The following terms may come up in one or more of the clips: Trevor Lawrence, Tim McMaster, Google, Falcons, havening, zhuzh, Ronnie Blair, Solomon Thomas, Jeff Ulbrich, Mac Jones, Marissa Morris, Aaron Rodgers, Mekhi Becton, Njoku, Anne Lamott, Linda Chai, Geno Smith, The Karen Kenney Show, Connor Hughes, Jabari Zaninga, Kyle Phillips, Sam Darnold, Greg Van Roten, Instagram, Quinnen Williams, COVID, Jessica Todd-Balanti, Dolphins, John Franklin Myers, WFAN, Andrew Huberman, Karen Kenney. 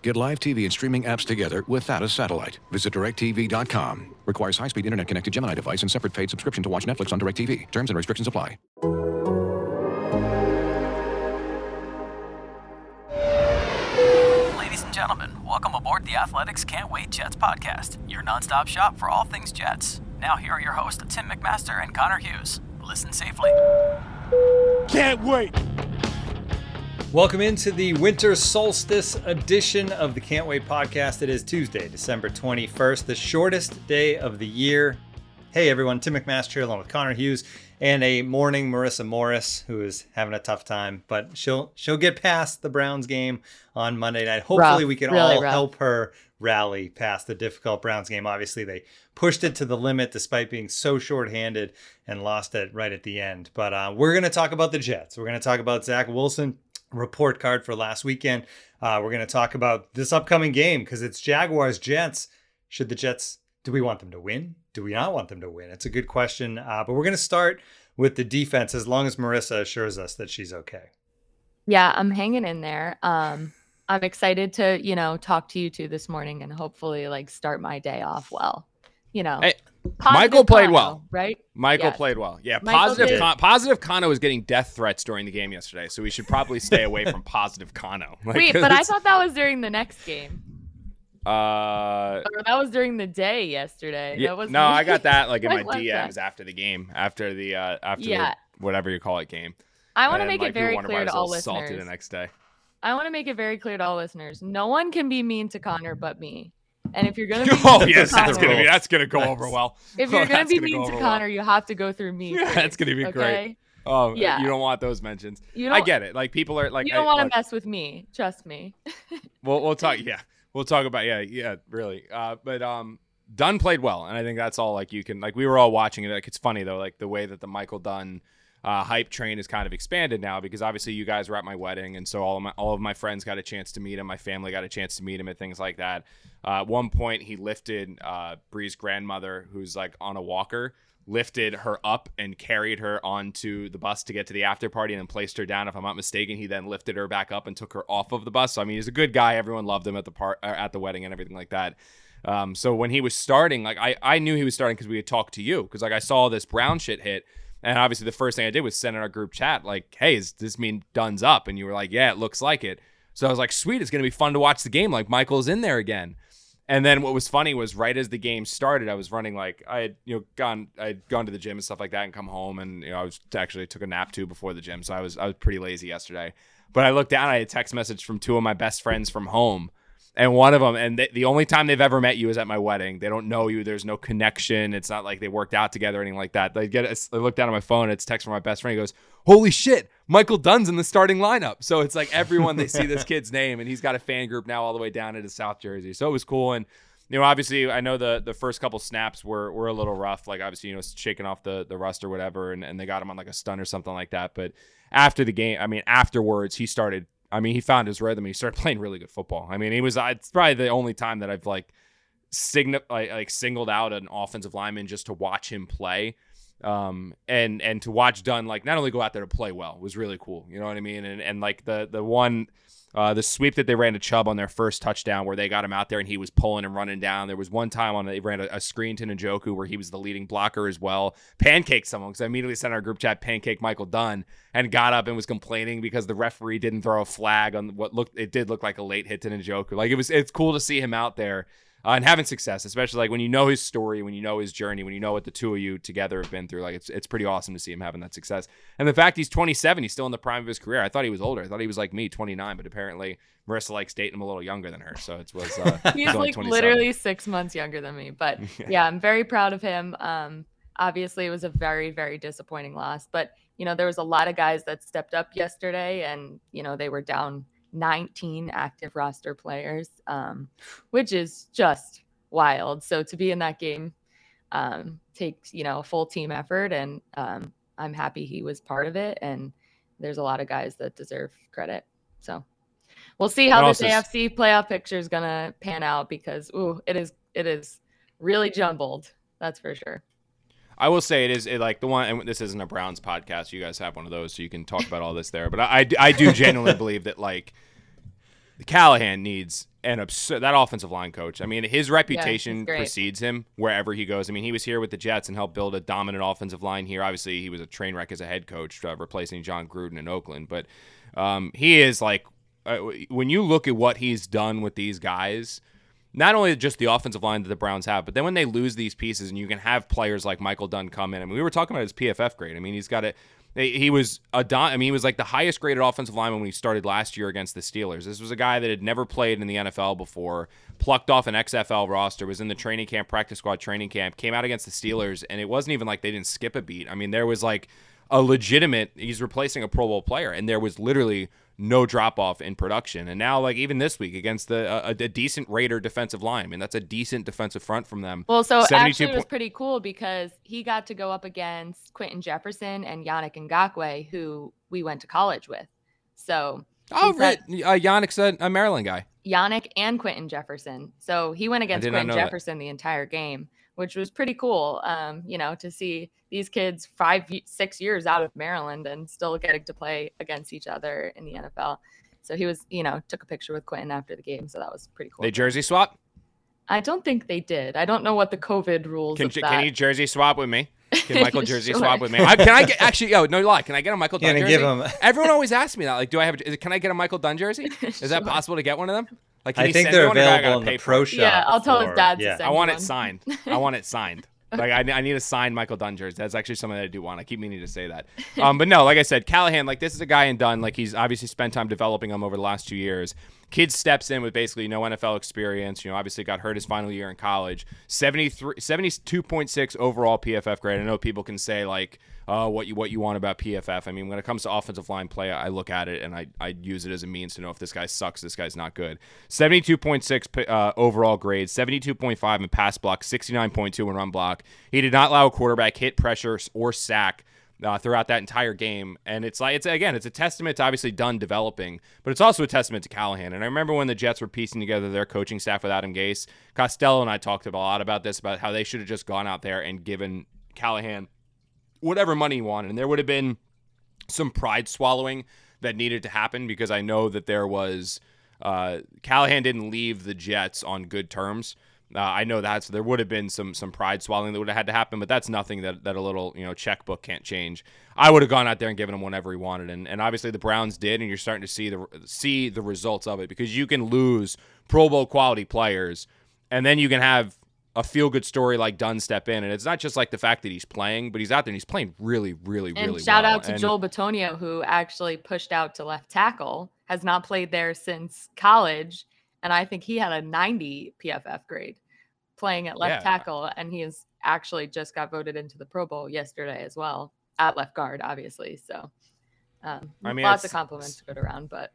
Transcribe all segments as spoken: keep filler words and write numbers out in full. Get live T V and streaming apps together without a satellite. Visit direct t v dot com. Requires high-speed internet-connected Gemini device and separate paid subscription to watch Netflix on DirecTV. Terms and restrictions apply. Ladies and gentlemen, welcome aboard the Athletics Can't Wait Jets podcast, your nonstop shop for all things Jets. Now here are your hosts, Tim McMaster and Connor Hughes. Listen safely. Can't wait! Welcome into the winter solstice edition of the Can't Wait podcast. It is Tuesday, December twenty-first, the shortest day of the year. Hey everyone, Tim McMaster here along with Connor Hughes and a mourning Marissa Morris, who is having a tough time, but she'll she'll get past the Browns game on Monday night. Hopefully rough, we can really all rough. help her rally past the difficult Browns game. Obviously they pushed it to the limit despite being so shorthanded and lost it right at the end. But uh, we're going to talk about the Jets. We're going to talk about Zach Wilson. Report card for last weekend. Uh, we're going to talk about this upcoming game because it's Jaguars Jets. Should the Jets, do we want them to win? Do we not want them to win? It's a good question. Uh, but we're going to start with the defense as long as Marissa assures us that she's okay. Yeah, I'm hanging in there. Um, I'm excited to, you know, talk to you two this morning and hopefully like start my day off well. You know, hey, Michael played Kano, well, right? Michael yes. played well. Yeah. Michael positive Con- positive Kano was getting death threats during the game yesterday. So we should probably stay away from positive Kano. Like, wait, but I thought that was during the next game. Uh, or that was during the day yesterday. Yeah, that was no, I got that like in my D Ms that. after the game, after the, uh, after yeah. the, whatever you call it game. I want to make like, it very clear to all listeners. The next day. I want to make it very clear to all listeners. No one can be mean to Connor but me. And if you're going to be oh, yes, to Connor, that's going to be that's going to go that's, over well. If you're oh, going to be mean to Connor, well. you have to go through me. Yeah, first, that's going to be okay? great. Oh, yeah. You don't want those mentions. I get it. Like people are like You don't want to like, mess with me. Trust me. we'll we'll talk yeah. We'll talk about yeah, yeah, really. Uh but um Dunn played well, and I think that's all like you can like we were all watching it. Like it's funny though, like the way that the Michael Dunn Uh, hype train is kind of expanded now because obviously you guys were at my wedding, and so all of my all of my friends got a chance to meet him. My family got a chance to meet him and things like that. Uh, at one point, he lifted uh, Bree's grandmother, who's like on a walker, lifted her up and carried her onto the bus to get to the after party, and then placed her down. If I'm not mistaken, he then lifted her back up and took her off of the bus. So I mean, he's a good guy. Everyone loved him at the part at the wedding and everything like that. Um, so when he was starting, like I I knew he was starting because we had talked to you because like I saw this Brown shit hit. And obviously the first thing I did was send in our group chat, like, hey, does this mean Dunn's up? And you were like, yeah, it looks like it. So I was like, sweet, it's going to be fun to watch the game. Like, Michael's in there again. And then what was funny was right as the game started, I was running like I had, you know, gone, I had gone to the gym and stuff like that and come home. And, you know, I was actually took a nap too before the gym. So I was, I was pretty lazy yesterday, but I looked down, I had a text message from two of my best friends from home. And one of them, and they, the only time they've ever met you is at my wedding. They don't know you. There's no connection. It's not like they worked out together or anything like that. They get, I look down at my phone. It's text from my best friend. He goes, holy shit, Michael Dunn's in the starting lineup. So it's like everyone, they see this kid's name, and he's got a fan group now all the way down into South Jersey. So it was cool. And, you know, obviously I know the the first couple snaps were were a little rough. Like obviously, you know, shaking off the, the rust or whatever, and, and they got him on like a stun or something like that. But after the game, I mean, afterwards, he started I mean, he found his rhythm. He started playing really good football. I mean, he was it's probably the only time that I've like, sign- like, like singled out an offensive lineman just to watch him play. Um, and and to watch Dunn, like, not only go out there to play well was really cool. You know what I mean? And, and like, the the one, uh, the sweep that they ran to Chubb on their first touchdown where they got him out there and he was pulling and running down. There was one time on they ran a, a screen to Njoku where he was the leading blocker as well. Pancaked someone because I immediately sent our group chat, pancake Michael Dunn, and got up and was complaining because the referee didn't throw a flag on what looked, it did look like a late hit to Njoku. Like, it was, it's cool to see him out there. Uh, and having success, especially like when you know his story, when you know his journey, when you know what the two of you together have been through, like it's it's pretty awesome to see him having that success. And the fact he's twenty-seven, he's still in the prime of his career. I thought he was older. I thought he was like me, twenty-nine, but apparently Marissa likes dating him a little younger than her. So it was uh, he's, he's like literally six months younger than me. But yeah. yeah, I'm very proud of him. Um, obviously, it was a very, very disappointing loss. But, you know, there was a lot of guys that stepped up yesterday and, you know, they were down nineteen active roster players, um, which is just wild. So to be in that game um, takes, you know, a full team effort. And um, I'm happy he was part of it, and there's a lot of guys that deserve credit. So we'll see how this A F C playoff picture is going to pan out, because ooh, it is it is really jumbled. That's for sure. I will say it is it like the one, and this isn't a Browns podcast. You guys have one of those, so you can talk about all this there. But I, I, I do genuinely believe that like Callahan needs an absurd, that offensive line coach. I mean, his reputation yeah, precedes him wherever he goes. I mean, he was here with the Jets and helped build a dominant offensive line here. Obviously, he was a train wreck as a head coach, uh, replacing John Gruden in Oakland. But um, he is like, uh, when you look at what he's done with these guys, not only just the offensive line that the Browns have, but then when they lose these pieces and you can have players like Michael Dunn come in. I mean, we were talking about his P F F grade. I mean, he's got a He was a don- I mean, he was like the highest graded offensive lineman when he started last year against the Steelers. This was a guy that had never played in the N F L before, plucked off an X F L roster, was in the training camp, practice squad training camp, came out against the Steelers, and it wasn't even like they didn't skip a beat. I mean, there was like a legitimate, he's replacing a Pro Bowl player, and there was literally no drop-off in production. And now, like, even this week against the, a, a decent Raider defensive line, I mean, that's a decent defensive front from them. Well, so actually po- it was pretty cool because he got to go up against Quinton Jefferson and Yannick Ngakoue, who we went to college with. So Oh, right. Said, uh, Yannick's a, a Maryland guy. Yannick and Quinton Jefferson. So he went against Quinton Jefferson that. the entire game, which was pretty cool, um, you know, to see these kids five, six years out of Maryland and still getting to play against each other in the N F L. So he was, you know, took a picture with Quinton after the game. So that was pretty cool. They jersey swap? I don't think they did. I don't know what the COVID rules are. Can, can you jersey swap with me? Can Michael jersey sure. swap with me? I, can I get, actually, oh, no lie, can I get a Michael Dunn jersey? Give him... Everyone always asks me that. Like, do I have, a, can I get a Michael Dunn jersey? Is sure. that possible to get one of them? Like, I think they're available in the pro shop. Yeah, I'll tell or, his dad to yeah. send I want one. it signed. I want it signed. Like, I, I need a signed Michael Dunn jersey. That's actually something that I do want. I keep meaning to say that. Um, but no, like I said, Callahan, like, this is a guy in Dunn. Like, he's obviously spent time developing him over the last two years. Kid steps in with basically no N F L experience. You know, obviously got hurt his final year in college. seventy-three, seventy-two point six overall P F F grade. I know people can say, like, Uh, what you what you want about P F F. I mean, when it comes to offensive line play, I look at it and I I use it as a means to know if this guy sucks, this guy's not good. seventy-two point six uh, overall grade, seventy-two point five in pass block, sixty-nine point two in run block. He did not allow a quarterback hit, pressure, or sack uh, throughout that entire game. And it's like, it's again, it's a testament to obviously Dunn developing, but it's also a testament to Callahan. And I remember when the Jets were piecing together their coaching staff with Adam Gase, Costello and I talked a lot about this, about how they should have just gone out there and given Callahan whatever money you wanted. And there would have been some pride swallowing that needed to happen, because I know that there was uh, Callahan didn't leave the Jets on good terms. Uh, I know that. So there would have been some some pride swallowing that would have had to happen, but that's nothing that, that a little, you know, checkbook can't change. I would have gone out there and given him whatever he wanted. And, and obviously the Browns did, and you're starting to see the see the results of it, because you can lose Pro Bowl quality players and then you can have a feel-good story like Dunn step in, and it's not just like the fact that he's playing, but he's out there and he's playing really, really, and really well. And shout out to and Joel Bitonio, who actually pushed out to left tackle, has not played there since college, and I think he had a ninety P F F grade playing at left yeah. tackle, and he has actually just got voted into the Pro Bowl yesterday as well, at left guard, obviously. So um, I mean, lots of compliments to go around, but...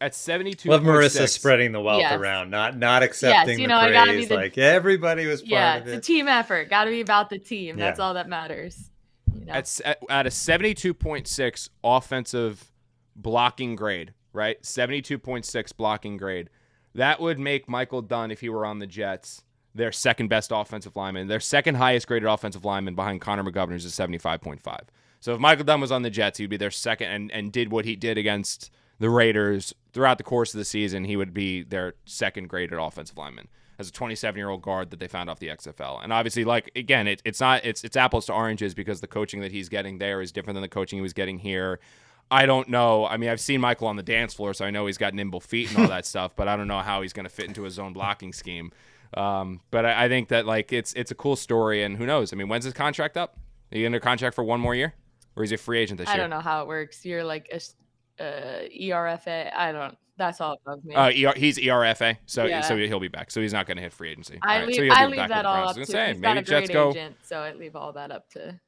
At seventy-two, love Marissa spreading the wealth yes. around, not not accepting yes, you know, the praise. The, like everybody was part yeah, of it. Yeah, it's a team effort. Got to be about the team. Yeah. That's all that matters. You know? At at, at a seventy-two point six offensive blocking grade, right? Seventy-two point six blocking grade. That would make Michael Dunn, if he were on the Jets, their second best offensive lineman, their second highest graded offensive lineman behind Connor McGovern, is a seventy-five point five. So if Michael Dunn was on the Jets, he'd be their second, and and did what he did against the Raiders throughout the course of the season, he would be their second graded offensive lineman as a twenty-seven-year-old guard that they found off the X F L. And obviously, like, again, it, it's not it's it's apples to oranges, because the coaching that he's getting there is different than the coaching he was getting here. I don't know. I mean, I've seen Michael on the dance floor, so I know he's got nimble feet and all that stuff, but I don't know how he's going to fit into his own blocking scheme. Um, but I, I think that, like, it's it's a cool story, and who knows? I mean, when's his contract up? Are you under contract for one more year? Or is he a free agent this I year? I don't know how it works. You're, like, a Uh, E R F A. I don't. That's all above me. Uh, E R, he's E R F A, so yeah. so he'll be back. So he's not going to hit free agency. I right, leave, so he'll I be leave back that all up to. Say, he's maybe not a great go... agent, so I leave all that up to.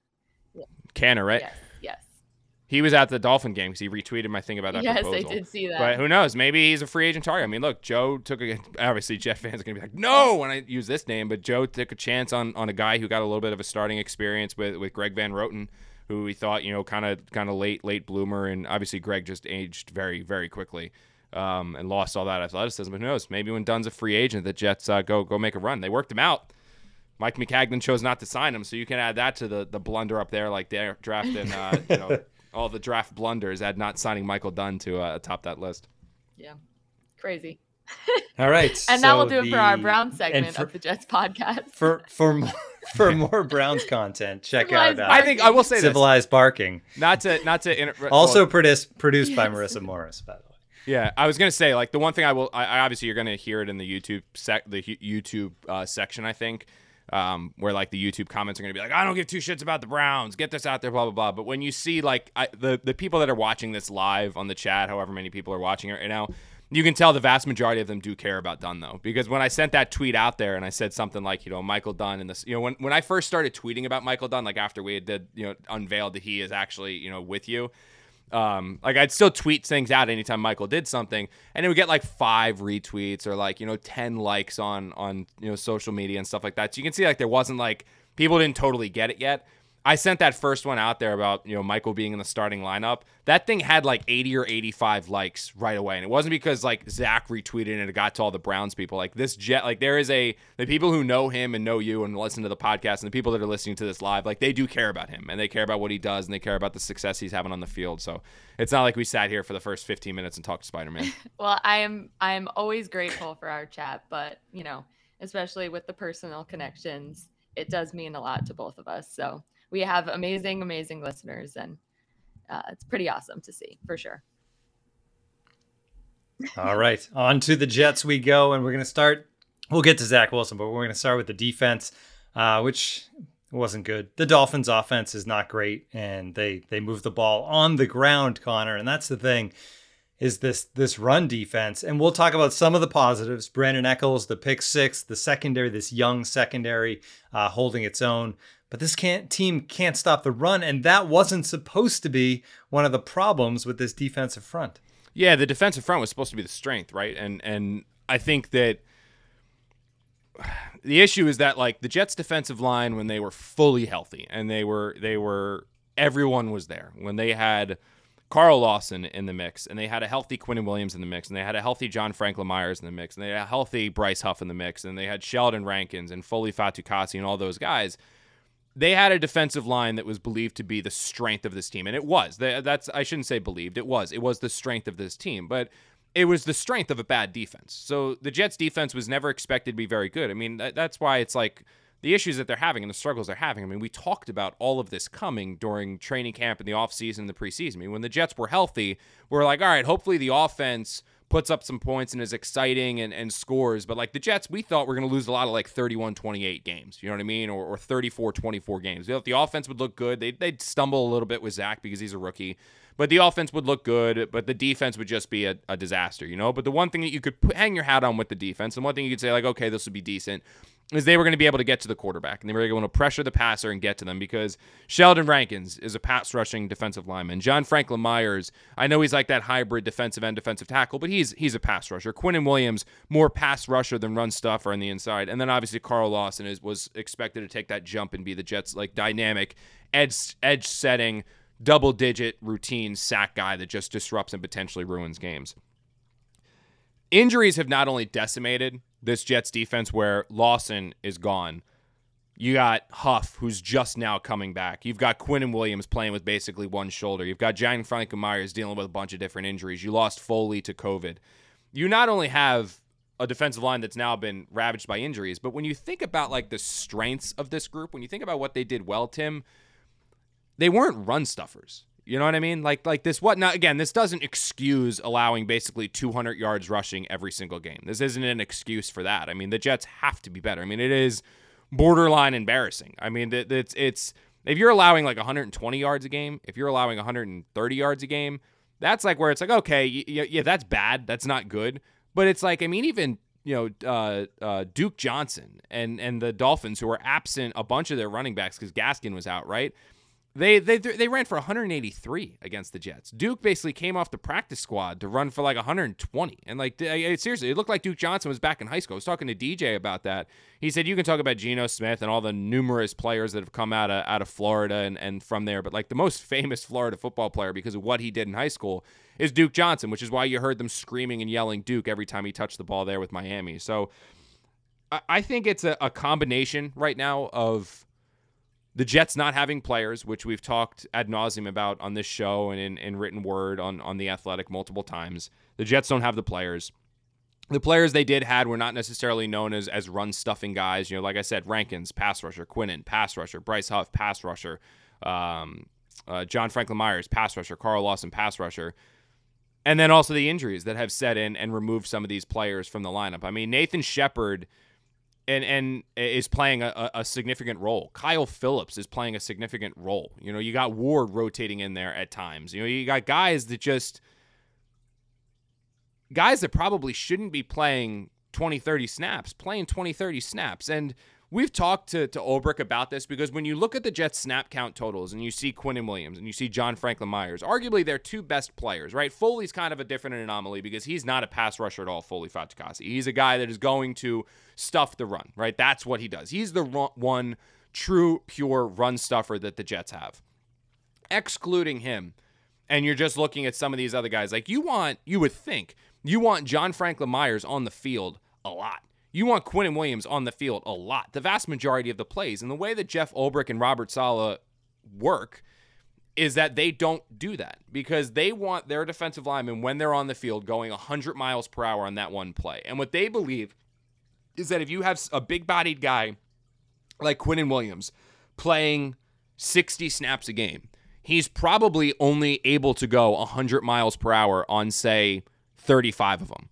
Yeah. Canner, right? Yes. yes. He was at the Dolphin game because he retweeted my thing about that yes, proposal. Yes, I did see that. But who knows? Maybe he's a free agent target. I mean, look, Joe took a obviously Jeff fans are going to be like, no, when I use this name, but Joe took a chance on on a guy who got a little bit of a starting experience with with Greg Van Roten. who we thought, you know, kind of kind of late, late bloomer. And obviously Greg just aged very, very quickly um, and lost all that athleticism. But who knows? Maybe when Dunn's a free agent, the Jets uh, go go make a run. They worked him out. Mike McCagnon chose not to sign him, so you can add that to the, the blunder up there, like they're drafting uh, you know, all the draft blunders, add not signing Michael Dunn to uh, top that list. Yeah, crazy. All right. And so that will do the, it for our Browns segment for, of the Jets podcast. For for more, for more Browns content, check Civilized out. Uh, I think I will say Civilized this. Barking. Not to not to inter- also well, produced produced yes. by Marissa Morris, by the way. Yeah, I was gonna say, like, the one thing I will, I, I obviously you're gonna hear it in the YouTube sec, the YouTube uh, section, I think. Um, where like the YouTube comments are going to be like, I don't give two shits about the Browns. Get this out there, blah, blah, blah. But when you see like I, the, the people that are watching this live on the chat, however many people are watching it right now, you can tell the vast majority of them do care about Dunn, though. Because when I sent that tweet out there and I said something like, you know, Michael Dunn and this, you know, when, when I first started tweeting about Michael Dunn, like after we had did, you know, unveiled that he is actually, you know, with you. Um, like I'd still tweet things out anytime Michael did something, and it would get like five retweets or like, you know, ten likes on, on, you know, social media and stuff like that. So you can see like there wasn't like people didn't totally get it yet. I sent that first one out there about, you know, Michael being in the starting lineup. That thing had like eighty or eighty-five likes right away. And it wasn't because like Zach retweeted it and it got to all the Browns people. Like this Jet, like there is a, the people who know him and know you and listen to the podcast and the people that are listening to this live, like they do care about him and they care about what he does and they care about the success he's having on the field. So it's not like we sat here for the first fifteen minutes and talked Spider-Man. Well, I am, I am always grateful for our chat, but you know, especially with the personal connections, it does mean a lot to both of us. So we have amazing, amazing listeners, and uh, it's pretty awesome to see, for sure. All right, on to the Jets we go, and we're going to start. We'll get to Zach Wilson, but we're going to start with the defense, uh, which wasn't good. The Dolphins' offense is not great, and they they move the ball on the ground, Connor, and that's the thing, is this this run defense. And we'll talk about some of the positives. Brandon Echols, the pick six, the secondary, this young secondary uh, holding its own. But this can't, team can't stop the run, and that wasn't supposed to be one of the problems with this defensive front. Yeah, the defensive front was supposed to be the strength, right? And and I think that the issue is that like the Jets' defensive line, when they were fully healthy and they were they were everyone was there, when they had Carl Lawson in the mix, and they had a healthy Quinnen Williams in the mix, and they had a healthy John Franklin Myers in the mix, and they had a healthy Bryce Huff in the mix, and they had Sheldon Rankins and Foley Fatukasi and all those guys. They had a defensive line that was believed to be the strength of this team. And it was. That's I shouldn't say believed. It was. It was the strength of this team. But it was the strength of a bad defense. So the Jets' defense was never expected to be very good. I mean, that's why it's like the issues that they're having and the struggles they're having. I mean, we talked about all of this coming during training camp and the offseason and the preseason. I mean, when the Jets were healthy, we were like, all right, hopefully the offense puts up some points and is exciting and, and scores. But like the Jets, we thought we're going to lose a lot of like thirty-one twenty-eight games, you know what I mean? Or, or thirty-four twenty-four games. We thought the offense would look good. They'd, they'd stumble a little bit with Zach because he's a rookie, but the offense would look good, but the defense would just be a, a disaster, you know? But the one thing that you could put, hang your hat on with the defense, and one thing you could say like, okay, this would be decent, is they were going to be able to get to the quarterback, and they were going to pressure the passer and get to them, because Sheldon Rankins is a pass-rushing defensive lineman. John Franklin Myers, I know he's like that hybrid defensive end, defensive tackle, but he's he's a pass rusher. Quinnen Williams, more pass rusher than run stuffer on the inside. And then obviously Carl Lawson is, was expected to take that jump and be the Jets' like dynamic, edge, edge-setting, double-digit routine sack guy that just disrupts and potentially ruins games. Injuries have not only decimated this Jets defense, where Lawson is gone. You got Huff, who's just now coming back. You've got Quinnen Williams playing with basically one shoulder. You've got John Franklin Myers dealing with a bunch of different injuries. You lost Foley to COVID. You not only have a defensive line that's now been ravaged by injuries, but when you think about like the strengths of this group, when you think about what they did well, Tim, they weren't run stuffers. You know what I mean? Like, like this, what now? Again, this doesn't excuse allowing basically two hundred yards rushing every single game. This isn't an excuse for that. I mean, the Jets have to be better. I mean, it is borderline embarrassing. I mean, it's, it's, if you're allowing like one hundred twenty yards a game, if you're allowing one hundred thirty yards a game, that's like where it's like, okay, yeah, yeah that's bad. That's not good. But it's like, I mean, even, you know, uh, uh, Duke Johnson and, and the Dolphins, who were absent a bunch of their running backs because Gaskin was out, right? They they they ran for one hundred eighty-three against the Jets. Duke basically came off the practice squad to run for like one hundred twenty. And like it, seriously, it looked like Duke Johnson was back in high school. I was talking to D J about that. He said you can talk about Geno Smith and all the numerous players that have come out of out of Florida and, and from there, but like the most famous Florida football player because of what he did in high school is Duke Johnson, which is why you heard them screaming and yelling Duke every time he touched the ball there with Miami. So I, I think it's a, a combination right now of the Jets not having players, which we've talked ad nauseum about on this show and in, in written word on, on The Athletic multiple times. The Jets don't have the players. The players they did had were not necessarily known as as run-stuffing guys. You know, like I said, Rankins, pass rusher, Quinnen, pass rusher, Bryce Huff, pass rusher, um, uh, John Franklin Myers, pass rusher, Carl Lawson, pass rusher. And then also the injuries that have set in and removed some of these players from the lineup. I mean, Nathan Shepherd... And and is playing a, a significant role. Kyle Phillips is playing a significant role. You know, you got Ward rotating in there at times. You know, you got guys that just... Guys that probably shouldn't be playing twenty, thirty snaps, playing twenty, thirty snaps. And we've talked to, to Ulbrich about this because when you look at the Jets' snap count totals and you see Quinnen Williams and you see John Franklin Myers, arguably they're two best players, right? Foley's kind of a different anomaly because he's not a pass rusher at all, Foley Fatukasi. He's a guy that is going to stuff the run, right? That's what he does. He's the run, one true, pure run stuffer that the Jets have. Excluding him, and you're just looking at some of these other guys, like you want, you would think, you want John Franklin Myers on the field a lot. You want Quinnen Williams on the field a lot. The vast majority of the plays, and the way that Jeff Ulbrich and Robert Saleh work is that they don't do that because they want their defensive linemen, when they're on the field, going one hundred miles per hour on that one play. And what they believe is that if you have a big-bodied guy like Quinnen Williams playing sixty snaps a game, he's probably only able to go one hundred miles per hour on, say, thirty-five of them.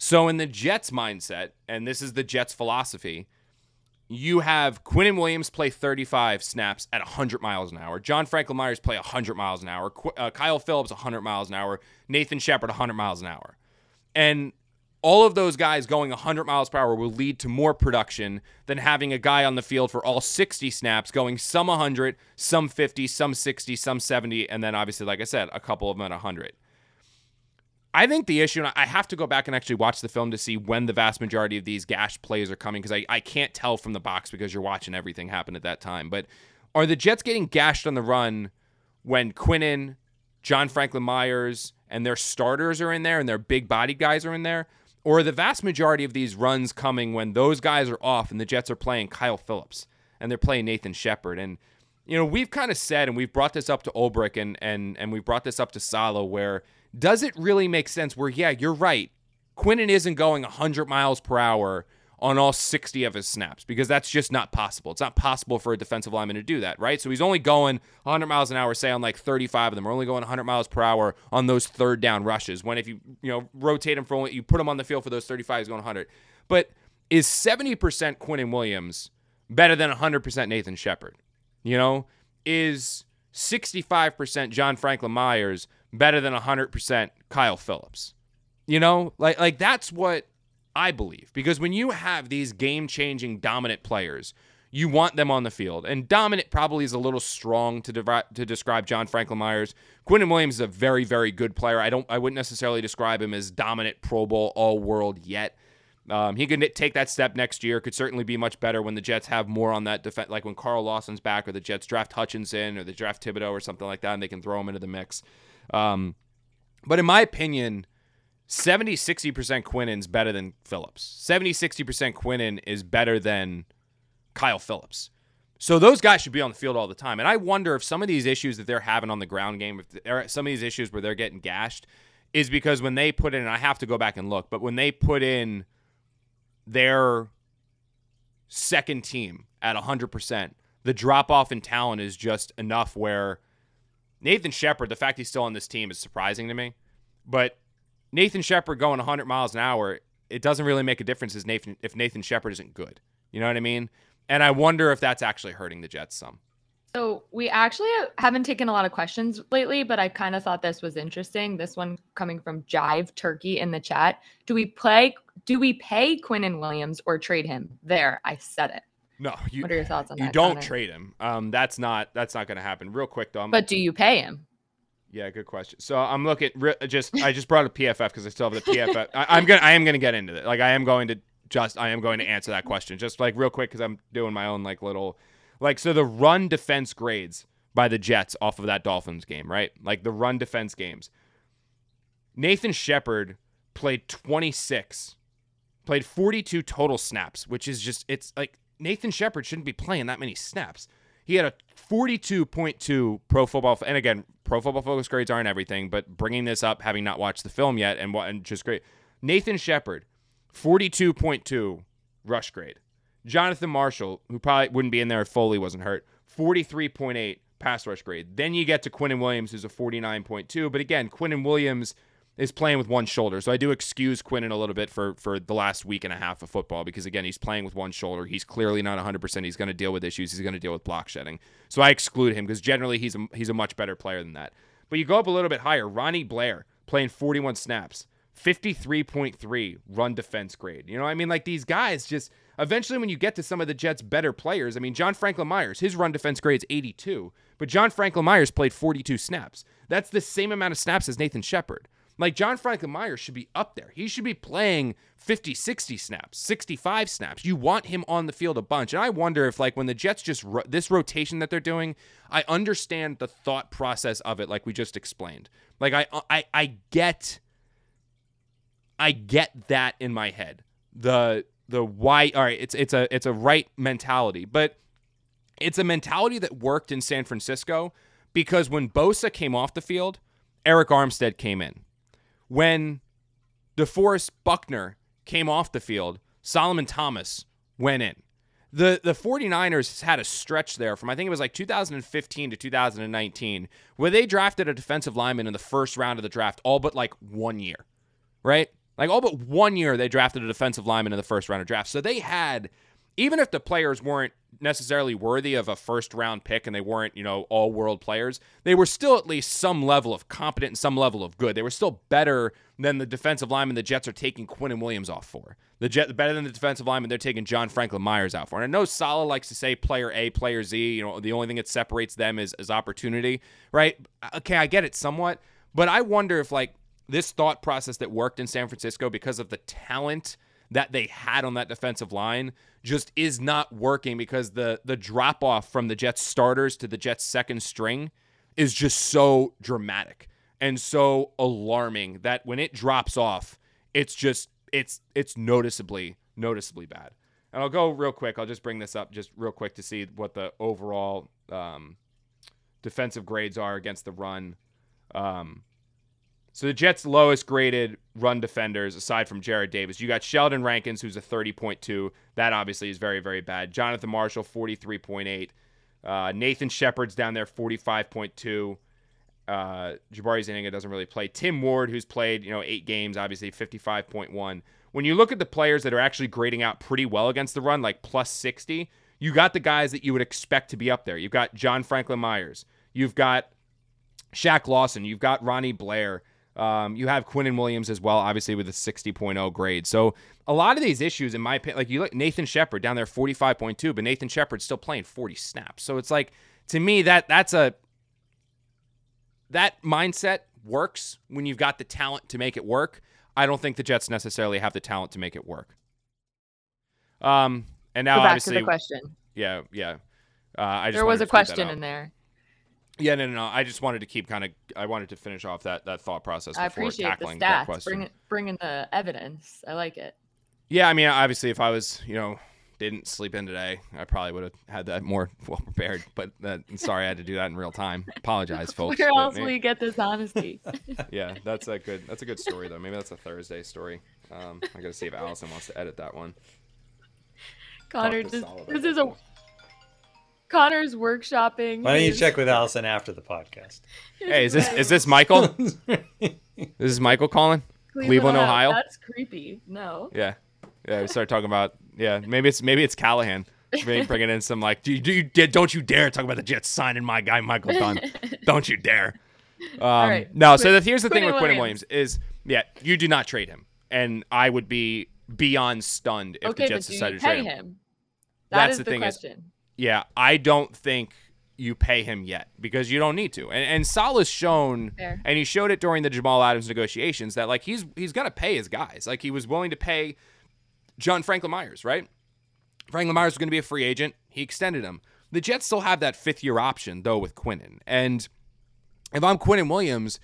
So in the Jets' mindset, and this is the Jets' philosophy, you have Quinnen Williams play thirty-five snaps at one hundred miles an hour. John Franklin Myers play one hundred miles an hour. Qu- uh, Kyle Phillips, one hundred miles an hour. Nathan Shepherd, one hundred miles an hour. And all of those guys going one hundred miles per hour will lead to more production than having a guy on the field for all sixty snaps going some one hundred, some fifty, some sixty, some seventy, and then obviously, like I said, a couple of them at one hundred. I think the issue, and I have to go back and actually watch the film to see when the vast majority of these gash plays are coming, because I, I can't tell from the box because you're watching everything happen at that time. But are the Jets getting gashed on the run when Quinnen, John Franklin Myers, and their starters are in there and their big-bodied guys are in there? Or are the vast majority of these runs coming when those guys are off and the Jets are playing Kyle Phillips and they're playing Nathan Shepherd? And, you know, we've kind of said, and we've brought this up to Ulbrich and and and we've brought this up to Saleh, where does it really make sense where, yeah, you're right, Quinnen isn't going one hundred miles per hour on all sixty of his snaps because that's just not possible. It's not possible for a defensive lineman to do that, right? So he's only going one hundred miles an hour, say, on like thirty-five of them, or only going one hundred miles per hour on those third down rushes when if you, you know, rotate him for only, you put him on the field for those thirty-five, he's going one hundred. But is seventy percent Quinnen Williams better than one hundred percent Nathan Shepherd? You know, is sixty-five percent John Franklin Myers better than one hundred percent Kyle Phillips? You know, like like that's what I believe. Because when you have these game-changing, dominant players, you want them on the field. And dominant probably is a little strong to de- to describe John Franklin Myers. Quinnen Williams is a very, very good player. I don't, I wouldn't necessarily describe him as dominant Pro Bowl all-world yet. Um, he could take that step next year. Could certainly be much better when the Jets have more on that defense, like when Carl Lawson's back, or the Jets draft Hutchinson, or the draft Thibodeau, or something like that, and they can throw him into the mix. Um, but in my opinion, seventy, sixty percent Quinnen's better than Phillips. seventy, sixty percent Quinnen is better than Kyle Phillips. So those guys should be on the field all the time. And I wonder if some of these issues that they're having on the ground game, if there are some of these issues where they're getting gashed, is because when they put in, and I have to go back and look, but when they put in their second team at one hundred percent, the drop-off in talent is just enough where Nathan Shepherd, the fact he's still on this team is surprising to me. But Nathan Shepherd going one hundred miles an hour, it doesn't really make a difference as Nathan, if Nathan Shepherd isn't good. You know what I mean? And I wonder if that's actually hurting the Jets some. So we actually haven't taken a lot of questions lately, but I kind of thought this was interesting. This one coming from Jive Turkey in the chat. Do we play? Do we pay Quinnen Williams or trade him? There, I said it. No, you, what are your thoughts on that? You don't Connor? trade him. Um, that's not that's not going to happen. Real quick though. I'm, but do you pay him? Yeah, good question. So I'm looking. Just I just brought up P F F because I still have the P F F. I, I'm gonna I am gonna get into it. Like I am going to just I am going to answer that question just like real quick because I'm doing my own like little like so the run defense grades by the Jets off of that Dolphins game, right? Like the run defense games. Nathan Shepherd played twenty-six, played forty-two total snaps, which is just it's like. Nathan Shepherd shouldn't be playing that many snaps. He had a forty-two point two pro football. And again, pro football focus grades aren't everything, but bringing this up, having not watched the film yet and, and just great. Nathan Shepherd, forty-two point two rush grade. Jonathan Marshall, who probably wouldn't be in there if Foley wasn't hurt, forty-three point eight pass rush grade. Then you get to Quinnen Williams, who's a forty-nine point two. But again, Quinnen Williams is playing with one shoulder. So I do excuse Quinnen a little bit for for the last week and a half of football because, again, he's playing with one shoulder. He's clearly not one hundred percent. He's going to deal with issues. He's going to deal with block shedding. So I exclude him because generally he's a, he's a much better player than that. But you go up a little bit higher. Ronnie Blair playing forty-one snaps, fifty-three point three run defense grade. You know what I mean? Like these guys just eventually when you get to some of the Jets' better players, I mean, John Franklin Myers, his run defense grade's eighty-two, but John Franklin Myers played forty-two snaps. That's the same amount of snaps as Nathan Shepherd. Like, John Franklin Myers should be up there. He should be playing fifty, sixty snaps, sixty-five snaps. You want him on the field a bunch. And I wonder if, like, when the Jets just ro- this rotation that they're doing, I understand the thought process of it, like we just explained. Like, I I, I get I get that in my head. The the why, all right, it's it's a it's a right mentality. But it's a mentality that worked in San Francisco because when Bosa came off the field, Eric Armstead came in. When DeForest Buckner came off the field, Solomon Thomas went in. The the 49ers had a stretch there from, I think it was like two thousand fifteen to two thousand nineteen, where they drafted a defensive lineman in the first round of the draft all but like one year, right? Like all but one year they drafted a defensive lineman in the first round of draft. So they had, even if the players weren't necessarily worthy of a first round pick and they weren't, you know, all world players, they were still at least some level of competent and some level of good. They were still better than the defensive lineman the Jets are taking Quinnen Williams off for. The Jets better than the defensive lineman they're taking John Franklin Myers out for. And I know Saleh likes to say player A, player Z, you know, the only thing that separates them is, is opportunity, right? Okay, I get it somewhat, but I wonder if like this thought process that worked in San Francisco because of the talent that they had on that defensive line just is not working because the the drop-off from the Jets' starters to the Jets' second string is just so dramatic and so alarming that when it drops off, it's just it's it's noticeably, noticeably bad. And I'll go real quick. I'll just bring this up just real quick to see what the overall um, defensive grades are against the run. Um So the Jets' lowest graded run defenders, aside from Jarrad Davis, you got Sheldon Rankins, who's a thirty point two. That obviously is very, very bad. Jonathan Marshall, forty-three point eight. Uh, Nathan Shepherd's down there, forty-five point two. Uh, Jabari Zaninga doesn't really play. Tim Ward, who's played, you know, eight games, obviously fifty-five point one. When you look at the players that are actually grading out pretty well against the run, like plus sixty, you got the guys that you would expect to be up there. You've got John Franklin Myers. You've got Shaq Lawson. You've got Ronnie Blair. Um, you have Quinnen Williams as well, obviously with a sixty point oh grade. So a lot of these issues, in my opinion, like you look Nathan Shepherd down there forty-five point two, but Nathan Shepherd's still playing forty snaps. So it's like to me that that's a that mindset works when you've got the talent to make it work. I don't think the Jets necessarily have the talent to make it work. Um, and now Go back obviously, to the question. Yeah, yeah. Uh, I just there was a question in there. Yeah, no, no, no. I just wanted to keep kind of. I wanted to finish off that that thought process before I appreciate tackling the stats. That question. Bring, bringing the evidence, I like it. Yeah, I mean, obviously, if I was, you know, didn't sleep in today, I probably would have had that more well prepared. But that, sorry, I had to do that in real time. Apologize, folks. Where else will you get this honesty? Yeah, that's a good. That's a good story though. Maybe that's a Thursday story. Um, I gotta see if Allison wants to edit that one. Connor, this, this is a. Connor's workshopping. Why don't you his... check with Allison after the podcast? Hey, is this is this Michael? This is Michael calling? Cleveland, Cleveland Ohio. Ohio. That's creepy. No. Yeah, yeah. We start talking about yeah. Maybe it's maybe it's Callahan. Maybe bringing in some like, do you, do you don't you dare talk about the Jets signing my guy Michael Dunn? Don't you dare. Um, All right. No. Quit. So the, here's the Quit thing with Quinnen Williams is yeah, you do not trade him, and I would be beyond stunned if okay, the Jets decided to trade him. him? That That's is the, the thing question. Is, yeah, I don't think you pay him yet because you don't need to. And and Saleh's shown, Fair. and he showed it during the Jamal Adams negotiations, that like he's he's gonna pay his guys. Like he was willing to pay John Franklin Myers, right? Franklin Myers was gonna be a free agent. He extended him. The Jets still have that fifth year option though with Quinnen. And if I'm Quinnen Williams,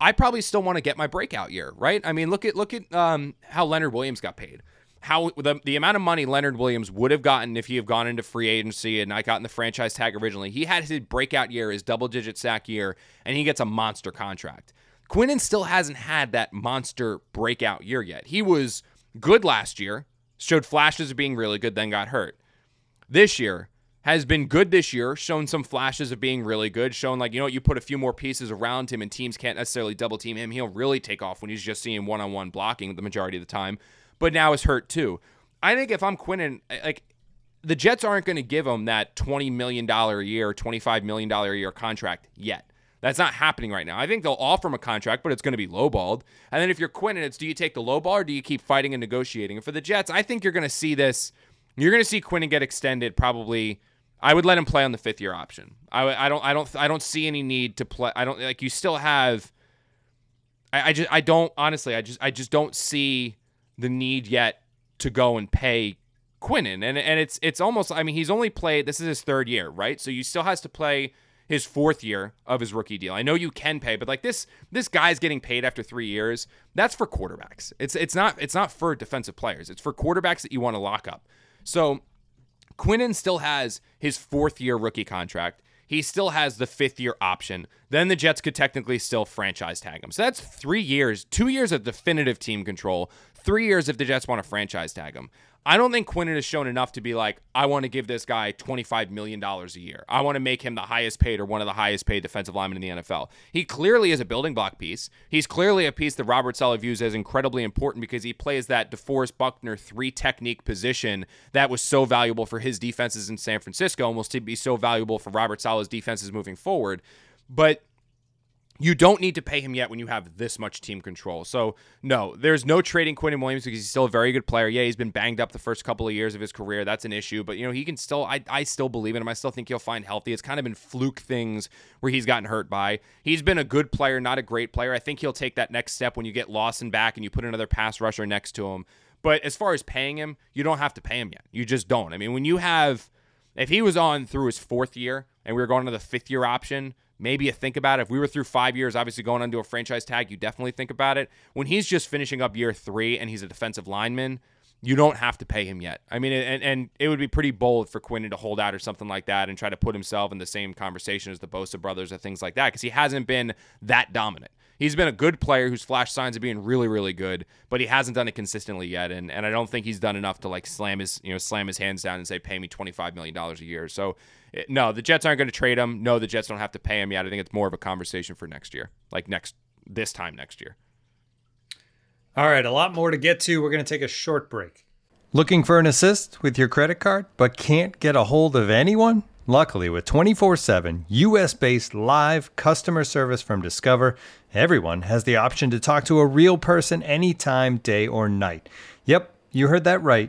I probably still want to get my breakout year, right? I mean, look at look at um, how Leonard Williams got paid. How the, the amount of money Leonard Williams would have gotten if he had gone into free agency and not gotten the franchise tag originally. He had his breakout year, his double-digit sack year, and he gets a monster contract. Quinnen still hasn't had that monster breakout year yet. He was good last year, showed flashes of being really good, then got hurt. This year has been good this year, shown some flashes of being really good, shown like, you know what, you put a few more pieces around him and teams can't necessarily double-team him. He'll really take off when he's just seeing one-on-one blocking the majority of the time. But now is hurt too. I think if I'm Quinnen, like the Jets aren't going to give him that twenty million dollars a year, twenty-five million dollars a year contract yet. That's not happening right now. I think they'll offer him a contract, but it's going to be lowballed. And then if you're Quinnen, it's do you take the low ball or do you keep fighting and negotiating? And for the Jets, I think you're going to see this. You're going to see Quinnen get extended. Probably, I would let him play on the fifth year option. I, I don't, I don't, I don't see any need to play. I don't like you still have. I, I just, I don't honestly. I just, I just don't see the need yet to go and pay Quinnen. And and it's it's almost, I mean, he's only played, this is his third year, right? So you still has to play his fourth year of his rookie deal. I know you can pay, but like this this guy's getting paid after three years. That's for quarterbacks. It's it's not it's not for defensive players. It's for quarterbacks that you want to lock up. So Quinnen still has his fourth year rookie contract. He still has the fifth year option. Then the Jets could technically still franchise tag him. So that's three years, two years of definitive team control, three years if the Jets want to franchise tag him. I don't think Quinnen has shown enough to be like, I want to give this guy twenty-five million dollars a year. I want to make him the highest paid or one of the highest paid defensive linemen in the N F L. He clearly is a building block piece. He's clearly a piece that Robert Saleh views as incredibly important because he plays that DeForest Buckner three technique position that was so valuable for his defenses in San Francisco and will still be so valuable for Robert Saleh's defenses moving forward. But you don't need to pay him yet when you have this much team control. So, no, there's no trading Quinnen Williams because he's still a very good player. Yeah, he's been banged up the first couple of years of his career. That's an issue. But, you know, he can still, I, I still believe in him. I still think he'll find healthy. It's kind of been fluke things where he's gotten hurt by. He's been a good player, not a great player. I think he'll take that next step when you get Lawson back and you put another pass rusher next to him. But as far as paying him, you don't have to pay him yet. You just don't. I mean, when you have, if he was on through his fourth year and we were going to the fifth year option, maybe you think about it. If we were through five years, obviously going onto a franchise tag, you definitely think about it. When he's just finishing up year three and he's a defensive lineman, you don't have to pay him yet. I mean, and, and it would be pretty bold for Quinnen to hold out or something like that and try to put himself in the same conversation as the Bosa brothers or things like that because he hasn't been that dominant. He's been a good player who's flashed signs of being really, really good, but he hasn't done it consistently yet, and and I don't think he's done enough to like slam his you know slam his hands down and say, pay me twenty-five million dollars a year. So, no, the Jets aren't going to trade him. No, the Jets don't have to pay him yet. I think it's more of a conversation for next year, like next this time next year. All right, a lot more to get to. We're going to take a short break. Looking for an assist with your credit card, but can't get a hold of anyone? Luckily, with twenty-four seven U S-based live customer service from Discover, everyone has the option to talk to a real person anytime, day or night. Yep, you heard that right.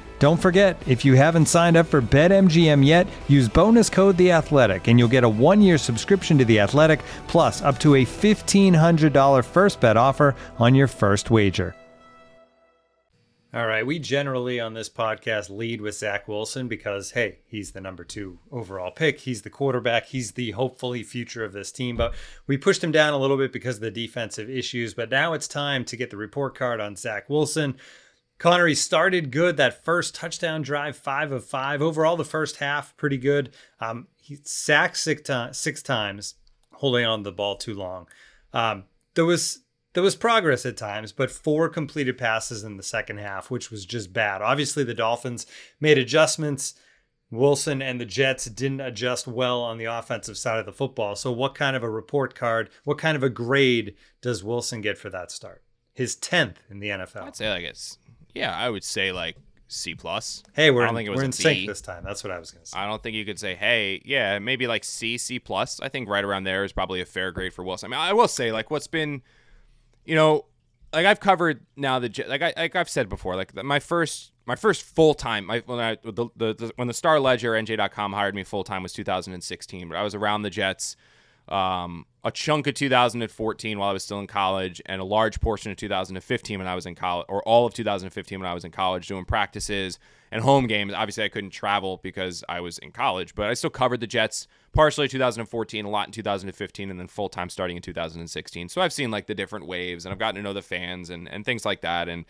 Don't forget, if you haven't signed up for BetMGM yet, use bonus code The Athletic, and you'll get a one-year subscription to The Athletic, plus up to a fifteen hundred dollars first bet offer on your first wager. All right, we generally on this podcast lead with Zach Wilson because, hey, he's the number two overall pick. He's the quarterback. He's the hopefully future of this team. But we pushed him down a little bit because of the defensive issues. But now it's time to get the report card on Zach Wilson. Connor, he started good. That first touchdown drive, five of five. Overall, the first half, pretty good. Um, he sacked six, to- six times, holding on to the ball too long. Um, there was... There was progress at times, but four completed passes in the second half, which was just bad. Obviously, the Dolphins made adjustments. Wilson and the Jets didn't adjust well on the offensive side of the football. So what kind of a report card, what kind of a grade does Wilson get for that start? His tenth in the N F L. I'd say like it's, yeah, I would say like C plus. Hey, we're in, think it was we're in sync this time. That's what I was going to say. I don't think you could say, hey, yeah, maybe like C, C plus. I think right around there is probably a fair grade for Wilson. I mean, I will say like what's been... You know, like I've covered now the like I like I've said before, like my first my first full time my when I the, the, the when the Star Ledger N J dot com hired me full time was two thousand sixteen, but I was around the Jets um, a chunk of two thousand fourteen while I was still in college, and a large portion of two thousand fifteen when I was in college, or all of two thousand fifteen when I was in college doing practices and home games. Obviously, I couldn't travel because I was in college, but I still covered the Jets partially two thousand fourteen, a lot in two thousand fifteen, and then full-time starting in two thousand sixteen. So I've seen like the different waves, and I've gotten to know the fans and, and things like that. And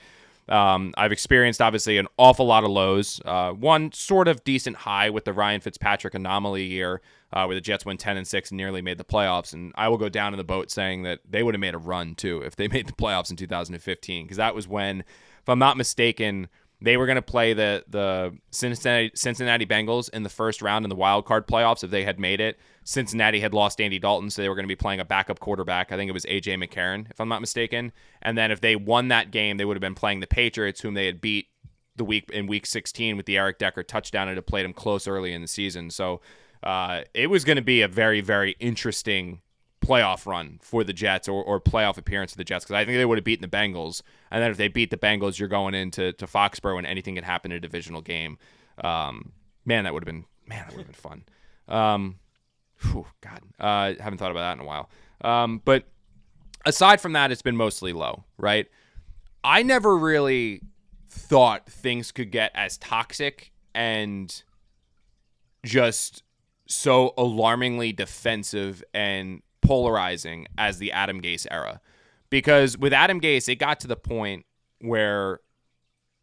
um, I've experienced, obviously, an awful lot of lows. Uh, one sort of decent high with the Ryan Fitzpatrick anomaly year uh, where the Jets went ten and six and nearly made the playoffs. And I will go down in the boat saying that they would have made a run, too, if they made the playoffs in two thousand fifteen, because that was when, if I'm not mistaken, they were going to play the the Cincinnati, Cincinnati Bengals in the first round in the wild card playoffs if they had made it. Cincinnati had lost Andy Dalton, so they were going to be playing a backup quarterback. I think it was A J McCarron, if I'm not mistaken. And then if they won that game, they would have been playing the Patriots, whom they had beat the week in Week sixteen with the Eric Decker touchdown, and had played them close early in the season. So uh, it was going to be a very, very interesting playoff run for the Jets, or, or playoff appearance of the Jets, because I think they would have beaten the Bengals, and then if they beat the Bengals, you're going into to Foxborough, and anything could happen in a divisional game. Um, man, that would have been man, that would have been fun. Um, whew, God, I uh, haven't thought about that in a while. Um, but aside from that, it's been mostly low, right? I never really thought things could get as toxic and just so alarmingly defensive and polarizing as the Adam Gase era, because with Adam Gase, it got to the point where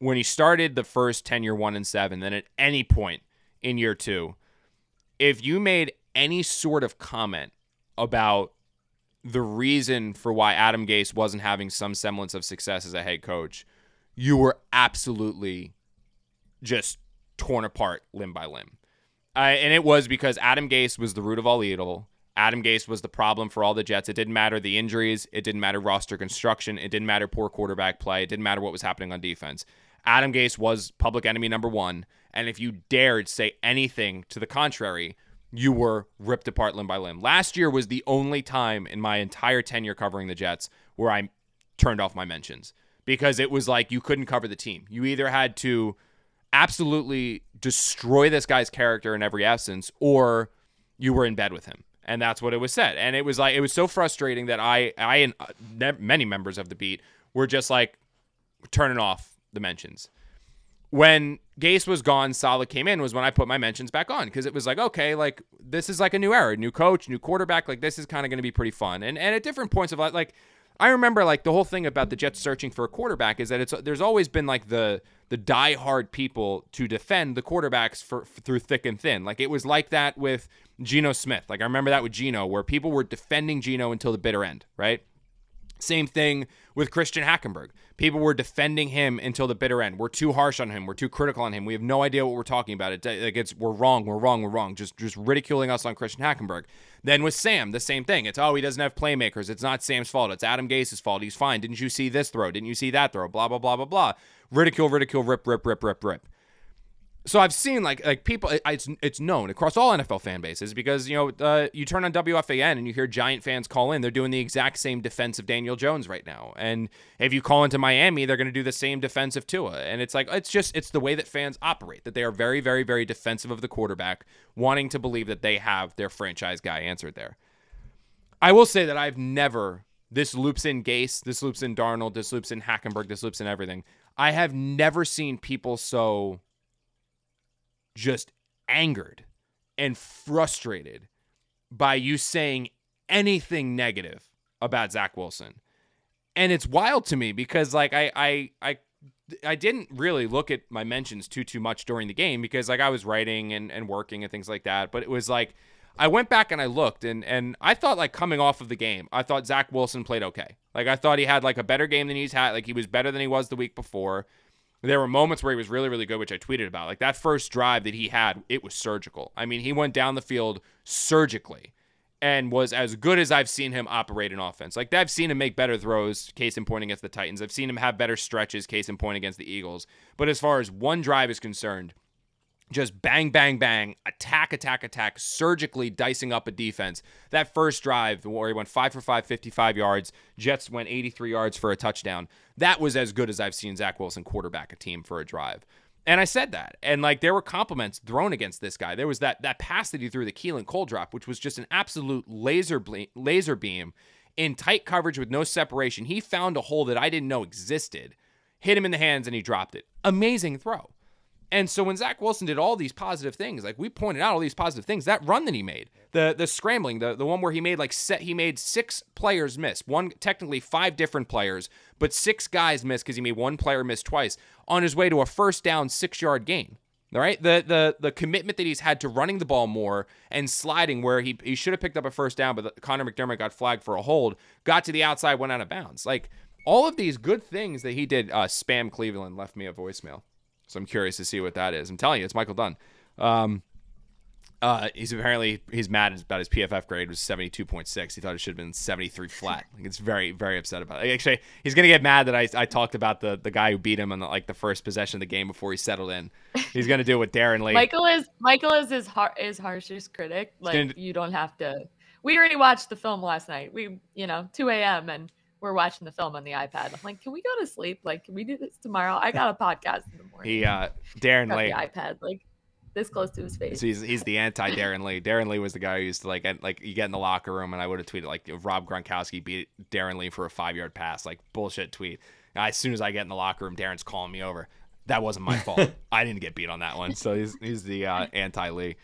when he started the first tenure one and seven, then at any point in year two, if you made any sort of comment about the reason for why Adam Gase wasn't having some semblance of success as a head coach, you were absolutely just torn apart limb by limb. Uh, and it was because Adam Gase was the root of all evil. Adam Gase was the problem for all the Jets. It didn't matter the injuries. It didn't matter roster construction. It didn't matter poor quarterback play. It didn't matter what was happening on defense. Adam Gase was public enemy number one. And if you dared say anything to the contrary, you were ripped apart limb by limb. Last year was the only time in my entire tenure covering the Jets where I turned off my mentions, because it was like you couldn't cover the team. You either had to absolutely destroy this guy's character in every essence, or you were in bed with him. And that's what it was said. And it was like, it was so frustrating that I, I and many members of the beat were just like turning off the mentions. When Gase was gone, Saleh came in, was when I put my mentions back on, because it was like, okay, like this is like a new era, new coach, new quarterback. Like this is kind of going to be pretty fun. And and at different points of life, like I remember like the whole thing about the Jets searching for a quarterback is that it's there's always been like the the diehard people to defend the quarterbacks for, for through thick and thin. Like it was like that with Geno Smith. Like I remember that with Geno, where people were defending Geno until the bitter end, right? Same thing with Christian Hackenberg. People were defending him until the bitter end. We're too harsh on him. We're too critical on him. We have no idea what we're talking about. It, it gets, we're wrong, we're wrong, we're wrong. Just just ridiculing us on Christian Hackenberg. Then with Sam, the same thing. It's, oh, he doesn't have playmakers. It's not Sam's fault. It's Adam Gase's fault. He's fine. Didn't you see this throw? Didn't you see that throw? Blah, blah, blah, blah, blah. Ridicule, ridicule, rip, rip, rip, rip, rip. So I've seen like like people, it's it's known across all N F L fan bases because, you know, uh, you turn on W F A N and you hear Giant fans call in. They're doing the exact same defense of Daniel Jones right now. And if you call into Miami, they're going to do the same defense of Tua. And it's like, it's just, it's the way that fans operate, that they are very, very, very defensive of the quarterback, wanting to believe that they have their franchise guy answered there. I will say that I've never, this loops in Gase, this loops in Darnold, this loops in Hackenberg, this loops in everything. I have never seen people so just angered and frustrated by you saying anything negative about Zach Wilson. And it's wild to me because like I I I, I didn't really look at my mentions too too much during the game because like I was writing and, and working and things like that. But it was like I went back and I looked and and I thought like coming off of the game, I thought Zach Wilson played okay. Like I thought he had like a better game than he's had. Like he was better than he was the week before. There were moments where he was really, really good, which I tweeted about. Like that first drive that he had, it was surgical. I mean, he went down the field surgically and was as good as I've seen him operate in offense. Like I've seen him make better throws, case in point against the Titans. I've seen him have better stretches, case in point against the Eagles. But as far as one drive is concerned, just bang, bang, bang, attack, attack, attack, surgically dicing up a defense. That first drive where he went five for five, fifty-five yards, Jets went eighty-three yards for a touchdown. That was as good as I've seen Zach Wilson quarterback a team for a drive. And I said that. And, like, there were compliments thrown against this guy. There was that that pass that he threw, the Keelan Cole drop, which was just an absolute laser ble- laser beam in tight coverage with no separation. He found a hole that I didn't know existed, hit him in the hands, and he dropped it. Amazing throw. And so when Zach Wilson did all these positive things, like we pointed out all these positive things, that run that he made, the the scrambling, the, the one where he made like set, he made six players miss, one technically five different players, but six guys miss because he made one player miss twice on his way to a first down six yard gain. All right, the the the commitment that he's had to running the ball more and sliding where he he should have picked up a first down, but Connor McDermott got flagged for a hold, got to the outside, went out of bounds. Like all of these good things that he did. Uh, Spam Cleveland left me a voicemail. So I'm curious to see what that is. I'm telling you, it's Michael Dunn. Um, uh, he's apparently he's mad about his P F F grade was seventy-two point six. He thought it should have been seventy-three flat. Like it's very very upset about it. Actually, he's gonna get mad that I I talked about the the guy who beat him on the, like the first possession of the game before he settled in. He's gonna do it with Darren Lee. Michael is Michael is his har- his harshest critic. Like gonna, you don't have to. We already watched the film last night. We you know two a.m. and we're watching the film on the iPad. I'm like, can we go to sleep? Like, can we do this tomorrow? I got a podcast in the morning. He, uh, Darren Lee. The iPad, like, this close to his face. So he's he's the anti-Darren Lee. Darren Lee was the guy who used to, like, and, like you get in the locker room, and I would have tweeted, like, if Rob Gronkowski beat Darren Lee for a five-yard pass. Like, bullshit tweet. As soon as I get in the locker room, Darren's calling me over. That wasn't my fault. I didn't get beat on that one. So he's he's the uh, anti-Lee.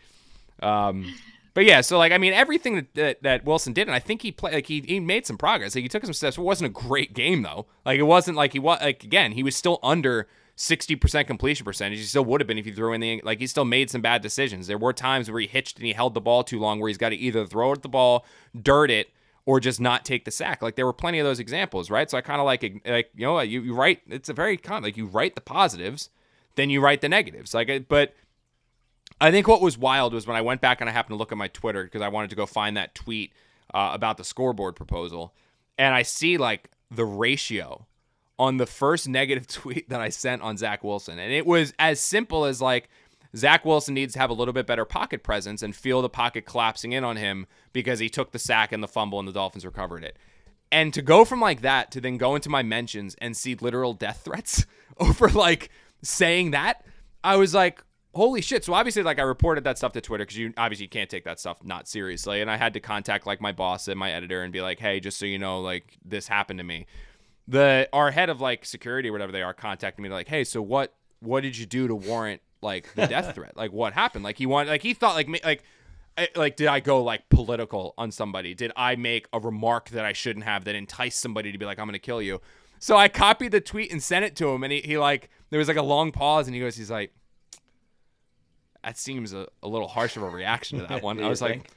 Um But yeah, so like I mean, everything that, that, that Wilson did, and I think he played like he, he made some progress. Like he took some steps. It wasn't a great game though. Like it wasn't like he was like again he was still under sixty percent completion percentage. He still would have been if he threw in the like he still made some bad decisions. There were times where he hitched and he held the ball too long, where he's got to either throw at the ball, dirt it, or just not take the sack. Like there were plenty of those examples, right? So I kind of like like you know you, you write it's a very common like you write the positives, then you write the negatives. Like but. I think what was wild was when I went back and I happened to look at my Twitter because I wanted to go find that tweet uh, about the scoreboard proposal. And I see like the ratio on the first negative tweet that I sent on Zach Wilson. And it was as simple as like Zach Wilson needs to have a little bit better pocket presence and feel the pocket collapsing in on him because he took the sack and the fumble and the Dolphins recovered it. And to go from like that to then go into my mentions and see literal death threats over like saying that, I was like, holy shit. So obviously like I reported that stuff to Twitter because you obviously you can't take that stuff not seriously. And I had to contact like my boss and my editor and be like, hey, just so you know, like this happened to me. The our head of like security or whatever they are contacted me like, hey, so what what did you do to warrant like the death threat? Like what happened? Like he wanted like he thought like like like did I go like political on somebody? Did I make a remark that I shouldn't have that enticed somebody to be like, I'm going to kill you? So I copied the tweet and sent it to him. And he, he like there was like a long pause and he goes, he's like, that seems a, a little harsh of a reaction to that one. I was think?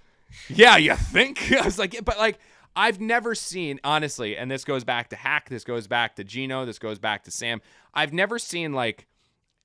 like, yeah, you think? I was like, yeah, but like, I've never seen, honestly, and this goes back to Hack, this goes back to Gino, this goes back to Sam. I've never seen like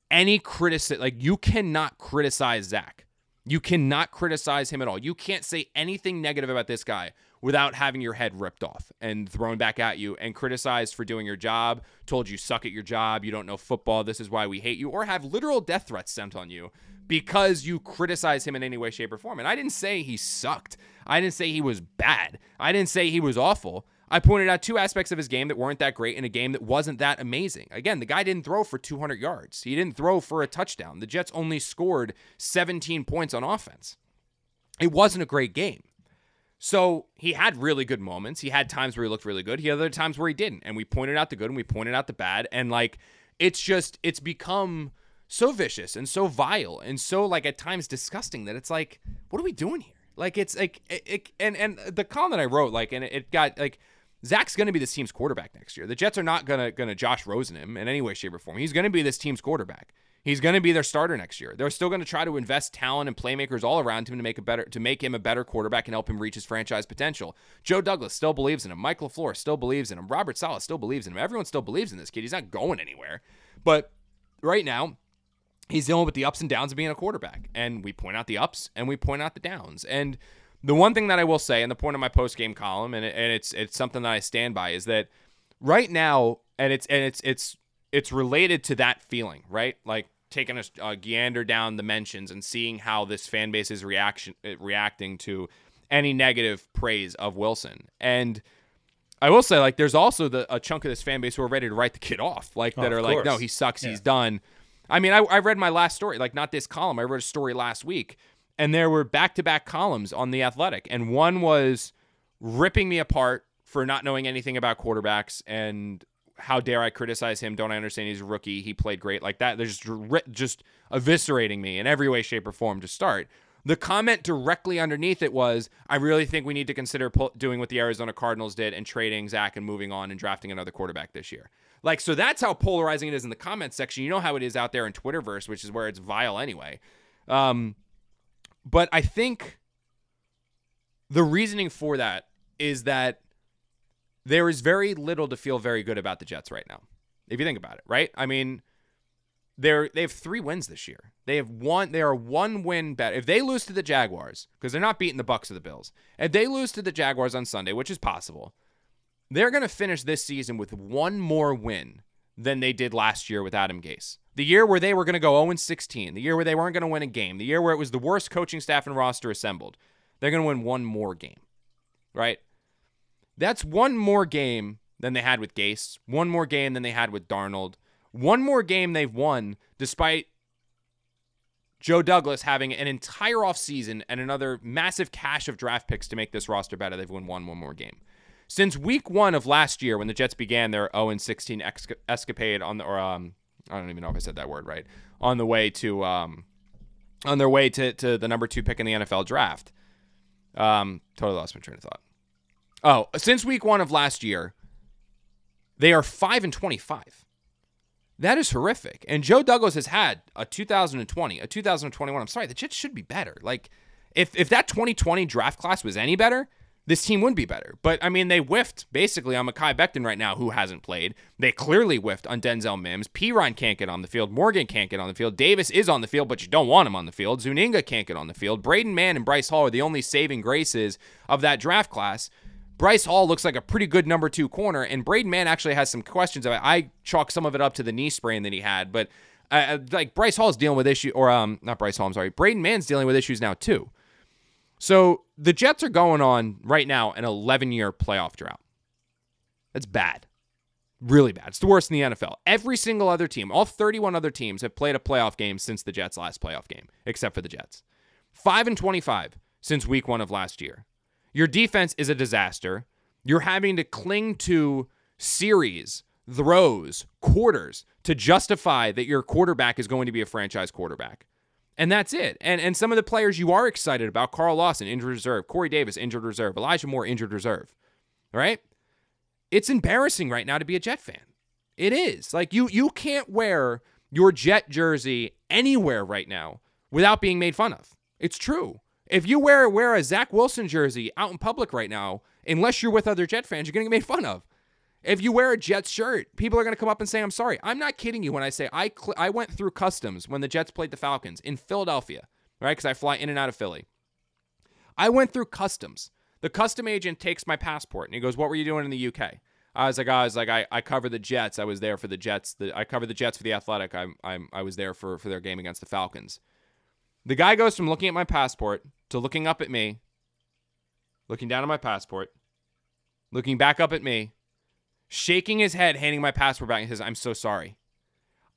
any criticism. Like you cannot criticize Zach. You cannot criticize him at all. You can't say anything negative about this guy without having your head ripped off and thrown back at you and criticized for doing your job, told you suck at your job, you don't know football, this is why we hate you, or have literal death threats sent on you because you criticize him in any way, shape, or form. And I didn't say he sucked. I didn't say he was bad. I didn't say he was awful. I pointed out two aspects of his game that weren't that great in a game that wasn't that amazing. Again, the guy didn't throw for two hundred yards. He didn't throw for a touchdown. The Jets only scored seventeen points on offense. It wasn't a great game. So he had really good moments. He had times where he looked really good. He had other times where he didn't. And we pointed out the good and we pointed out the bad. And like, it's just, it's become so vicious and so vile and so like at times disgusting that it's like, what are we doing here? Like, it's like, it, it, and, and the column that I wrote, like, and it got like, Zach's going to be this team's quarterback next year. The Jets are not going to going to Josh Rosen him in any way, shape, or form. He's going to be this team's quarterback. He's going to be their starter next year. They're still going to try to invest talent and playmakers all around him to make a better to make him a better quarterback and help him reach his franchise potential. Joe Douglas still believes in him. Michael LaFleur still believes in him. Robert Saleh still believes in him. Everyone still believes in this kid. He's not going anywhere. But right now, he's dealing with the ups and downs of being a quarterback. And we point out the ups and we point out the downs. And the one thing that I will say, and the point of my post-game column, and, it, and it's it's something that I stand by, is that right now, and it's and it's it's it's related to that feeling, right? Like taking a, a gander down the mentions and seeing how this fan base is reaction reacting to any negative praise of Wilson. And I will say, like, there's also the a chunk of this fan base who are ready to write the kid off, like that oh, are like, course. no, he sucks, yeah. he's done. I mean, I, I read my last story, like not this column. I wrote a story last week. And there were back-to-back columns on The Athletic. And one was ripping me apart for not knowing anything about quarterbacks and how dare I criticize him. Don't I understand he's a rookie? He played great like that. They're just, just eviscerating me in every way, shape, or form to start. The comment directly underneath it was, I really think we need to consider pu- doing what the Arizona Cardinals did and trading Zach and moving on and drafting another quarterback this year. Like, so that's how polarizing it is in the comment section. You know how it is out there in Twitterverse, which is where it's vile anyway. Um... But I think the reasoning for that is that there is very little to feel very good about the Jets right now, if you think about it, right? I mean, they're they have three wins this year. They have one. They are one win better. If they lose to the Jaguars, because they're not beating the Bucs or the Bills, if they lose to the Jaguars on Sunday, which is possible, they're going to finish this season with one more win than they did last year with Adam Gase. The year where they were going to go oh and sixteen, the year where they weren't going to win a game, the year where it was the worst coaching staff and roster assembled, they're going to win one more game, right? That's one more game than they had with Gase, one more game than they had with Darnold, one more game they've won despite Joe Douglas having an entire offseason and another massive cache of draft picks to make this roster better. They've won one, one more game. Since week one of last year, when the Jets began their oh and sixteen escapade on the, or um, I don't even know if I said that word right, on the way to, um, on their way to, to the number two pick in the N F L draft. Um, totally lost my train of thought. Oh, since week one of last year, they are five and twenty-five. That is horrific. And Joe Douglas has had a two thousand twenty, a two thousand twenty-one. I'm sorry, the Jets should be better. Like, if if that twenty twenty draft class was any better, this team wouldn't be better. But, I mean, they whiffed basically on Mekhi Becton right now, who hasn't played. They clearly whiffed on Denzel Mims. Perine can't get on the field. Morgan can't get on the field. Davis is on the field, but you don't want him on the field. Zuniga can't get on the field. Braden Mann and Bryce Hall are the only saving graces of that draft class. Bryce Hall looks like a pretty good number two corner, and Braden Mann actually has some questions about it. I chalk some of it up to the knee sprain that he had, but uh, like Bryce Hall's dealing with issues, or um, not Bryce Hall, I'm sorry. Braden Mann's dealing with issues now, too. So the Jets are going on right now an eleven-year playoff drought. That's bad. Really bad. It's the worst in the N F L. Every single other team, all thirty-one other teams have played a playoff game since the Jets' last playoff game, except for the Jets. five and twenty-five since week one of last year. Your defense is a disaster. You're having to cling to series, throws, quarters to justify that your quarterback is going to be a franchise quarterback. And that's it. And and some of the players you are excited about, Carl Lawson, injured reserve, Corey Davis, injured reserve, Elijah Moore, injured reserve, right? It's embarrassing right now to be a Jet fan. It is. Like, you you can't wear your Jet jersey anywhere right now without being made fun of. It's true. If you wear, wear a Zach Wilson jersey out in public right now, unless you're with other Jet fans, you're going to get made fun of. If you wear a Jets shirt, people are going to come up and say, I'm sorry. I'm not kidding you when I say I cl- I went through customs when the Jets played the Falcons in Philadelphia, right? Because I fly in and out of Philly. I went through customs. The custom agent takes my passport and he goes, what were you doing in the U K? I was like, I was like, I, I cover the Jets. I was there for the Jets. The, I cover the Jets for the Athletic. I'm, I'm, I was there for, for their game against the Falcons. The guy goes from looking at my passport to looking up at me, looking down at my passport, looking back up at me, shaking his head, handing my passport back, and says, I'm so sorry.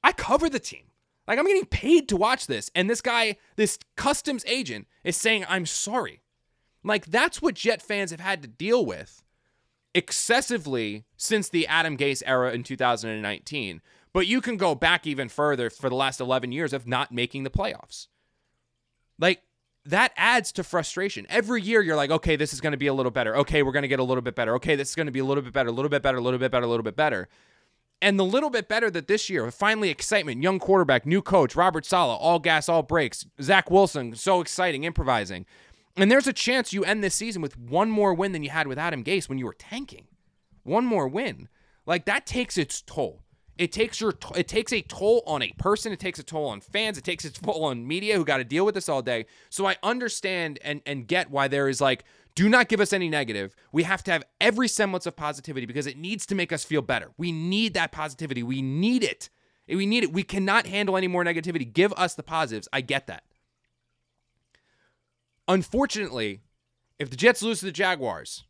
I cover the team. Like, I'm getting paid to watch this. And this guy, this customs agent, is saying, I'm sorry. Like, that's what Jet fans have had to deal with excessively since the Adam Gase era in two thousand nineteen. But you can go back even further for the last eleven years of not making the playoffs. Like, that adds to frustration. Every year you're like, okay, this is going to be a little better. Okay, we're going to get a little bit better. Okay, this is going to be a little bit better, a little bit better, a little bit better, a little bit better. And the little bit better that this year, finally excitement, young quarterback, new coach, Robert Saleh, all gas, all brakes, Zach Wilson, so exciting, improvising. And there's a chance you end this season with one more win than you had with Adam Gase when you were tanking. One more win. Like, that takes its toll. It takes your, it takes a toll on a person. It takes a toll on fans. It takes a toll on media who got to deal with this all day. So I understand and, and get why there is like, do not give us any negative. We have to have every semblance of positivity because it needs to make us feel better. We need that positivity. We need it. We need it. We cannot handle any more negativity. Give us the positives. I get that. Unfortunately, if the Jets lose to the Jaguars,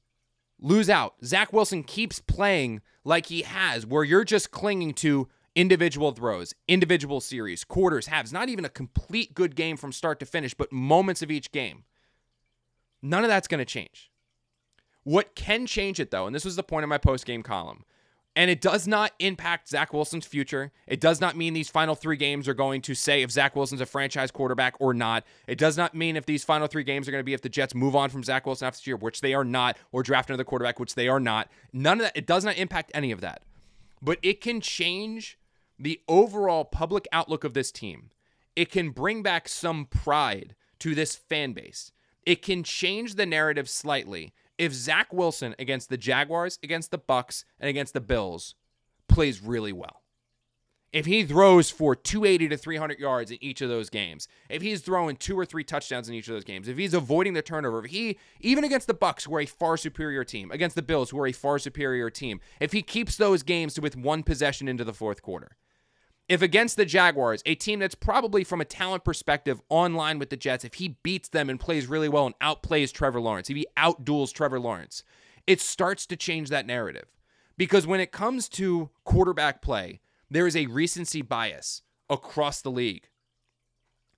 lose out, Zach Wilson keeps playing like he has, where you're just clinging to individual throws, individual series, quarters, halves, not even a complete good game from start to finish, but moments of each game. None of that's going to change. What can change it, though, and this was the point of my post-game column, and it does not impact Zach Wilson's future. It does not mean these final three games are going to say if Zach Wilson's a franchise quarterback or not. It does not mean if these final three games are going to be if the Jets move on from Zach Wilson after this year, which they are not, or draft another quarterback, which they are not. None of that. It does not impact any of that. But it can change the overall public outlook of this team. It can bring back some pride to this fan base. It can change the narrative slightly if Zach Wilson against the Jaguars, against the Bucks, and against the Bills plays really well. If he throws for two eighty to three hundred yards in each of those games, if he's throwing two or three touchdowns in each of those games, if he's avoiding the turnover, if he, even against the Bucks, who are a far superior team, against the Bills, who are a far superior team, if he keeps those games with one possession into the fourth quarter, if against the Jaguars, a team that's probably from a talent perspective on line with the Jets, if he beats them and plays really well and outplays Trevor Lawrence, if he outduels Trevor Lawrence, it starts to change that narrative. Because when it comes to quarterback play, there is a recency bias across the league.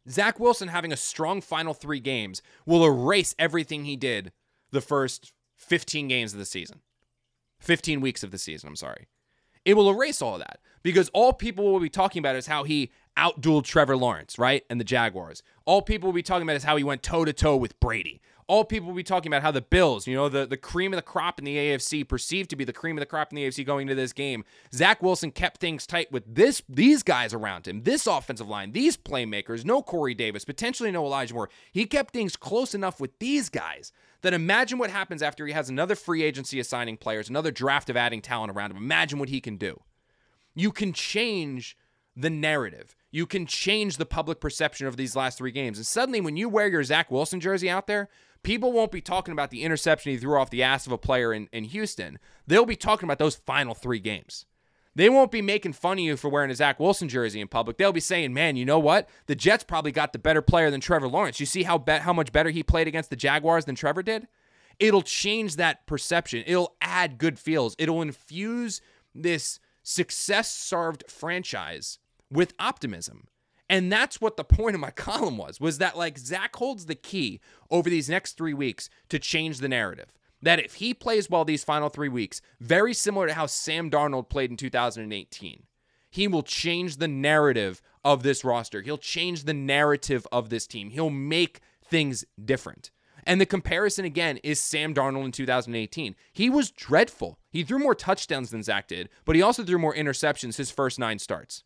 Zach Wilson having a strong final three games will erase everything he did the first fifteen games of the season. fifteen weeks of the season, I'm sorry. It will erase all of that because all people will be talking about is how he outdueled Trevor Lawrence, right? And the Jaguars. All people will be talking about is how he went toe-to-toe with Brady. All people will be talking about how the Bills, you know, the, the cream of the crop in the A F C, perceived to be the cream of the crop in the A F C going into this game. Zach Wilson kept things tight with this these guys around him, this offensive line, these playmakers, no Corey Davis, potentially no Elijah Moore. He kept things close enough with these guys that imagine what happens after he has another free agency assigning players, another draft of adding talent around him. Imagine what he can do. You can change the narrative. You can change the public perception of these last three games. And suddenly when you wear your Zach Wilson jersey out there, people won't be talking about the interception he threw off the ass of a player in, in Houston. They'll be talking about those final three games. They won't be making fun of you for wearing a Zach Wilson jersey in public. They'll be saying, man, you know what? The Jets probably got the better player than Trevor Lawrence. You see how bet how much better he played against the Jaguars than Trevor did? It'll change that perception. It'll add good feels. It'll infuse this success-starved franchise with optimism. And that's what the point of my column was, was that like Zach holds the key over these next three weeks to change the narrative. That if he plays well these final three weeks, very similar to how Sam Darnold played in two thousand eighteen, he will change the narrative of this roster. He'll change the narrative of this team. He'll make things different. And the comparison, again, is Sam Darnold in two thousand eighteen. He was dreadful. He threw more touchdowns than Zach did, but he also threw more interceptions his first nine starts.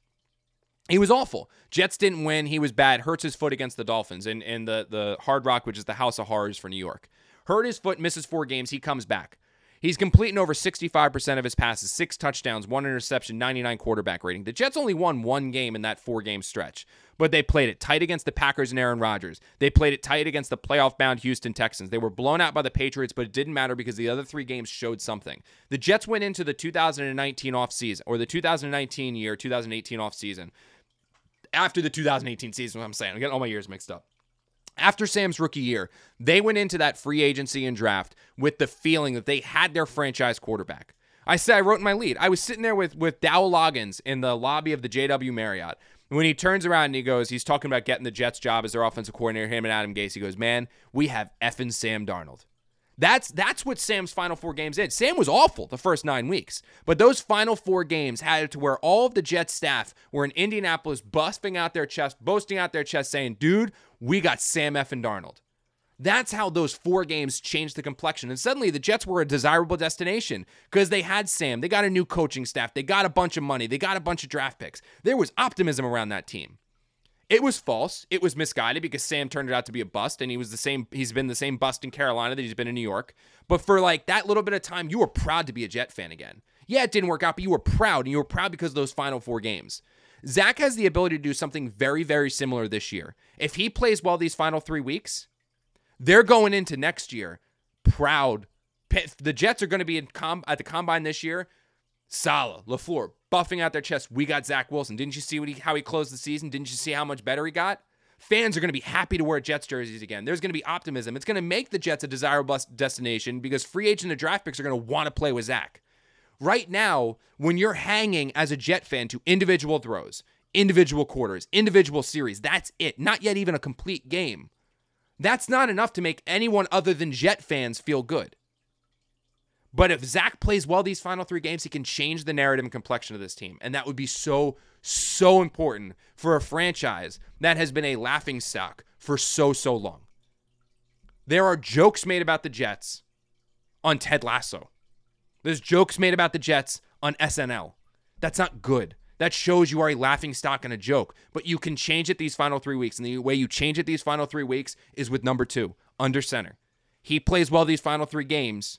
He was awful. Jets didn't win. He was bad. Hurts his foot against the Dolphins in, in the, the Hard Rock, which is the House of Horrors for New York. Hurt his foot, misses four games. He comes back. He's completing over sixty-five percent of his passes, six touchdowns, one interception, ninety-nine quarterback rating. The Jets only won one game in that four-game stretch, but they played it tight against the Packers and Aaron Rodgers. They played it tight against the playoff-bound Houston Texans. They were blown out by the Patriots, but it didn't matter because the other three games showed something. The Jets went into the two thousand nineteen offseason, or the two thousand nineteen year, two thousand eighteen offseason, after the two thousand eighteen season, what I'm saying. I'm getting all my years mixed up. After Sam's rookie year, they went into that free agency and draft with the feeling that they had their franchise quarterback. I said, I wrote in my lead, I was sitting there with, with Dow Loggins in the lobby of the J W Marriott. When he turns around and he goes, he's talking about getting the Jets job as their offensive coordinator, him and Adam Gase. He goes, man, we have effing Sam Darnold. That's that's what Sam's final four games did. Sam was awful the first nine weeks, but those final four games had it to where all of the Jets staff were in Indianapolis busting out their chest, boasting out their chest, saying, dude, we got Sam effing Darnold. That's how those four games changed the complexion. And suddenly the Jets were a desirable destination because they had Sam. They got a new coaching staff. They got a bunch of money. They got a bunch of draft picks. There was optimism around that team. It was false. It was misguided because Sam turned it out to be a bust, and he was the same. He's been the same bust in Carolina that he's been in New York. But for like that little bit of time, you were proud to be a Jet fan again. Yeah, it didn't work out, but you were proud, and you were proud because of those final four games. Zach has the ability to do something very, very similar this year. If he plays well these final three weeks, they're going into next year proud. The Jets are going to be in com- at the Combine this year. Saleh, LaFleur, buffing out their chest. We got Zach Wilson. Didn't you see what he, how he closed the season? Didn't you see how much better he got? Fans are going to be happy to wear Jets jerseys again. There's going to be optimism. It's going to make the Jets a desirable destination because free agent and draft picks are going to want to play with Zach. Right now, when you're hanging as a Jet fan to individual throws, individual quarters, individual series, that's it. Not yet even a complete game. That's not enough to make anyone other than Jet fans feel good. But if Zach plays well these final three games, he can change the narrative and complexion of this team. And that would be so, so important for a franchise that has been a laughingstock for so, so long. There are jokes made about the Jets on Ted Lasso. There's jokes made about the Jets on S N L. That's not good. That shows you are a laughingstock and a joke. But you can change it these final three weeks. And the way you change it these final three weeks is with number two, under center. He plays well these final three games,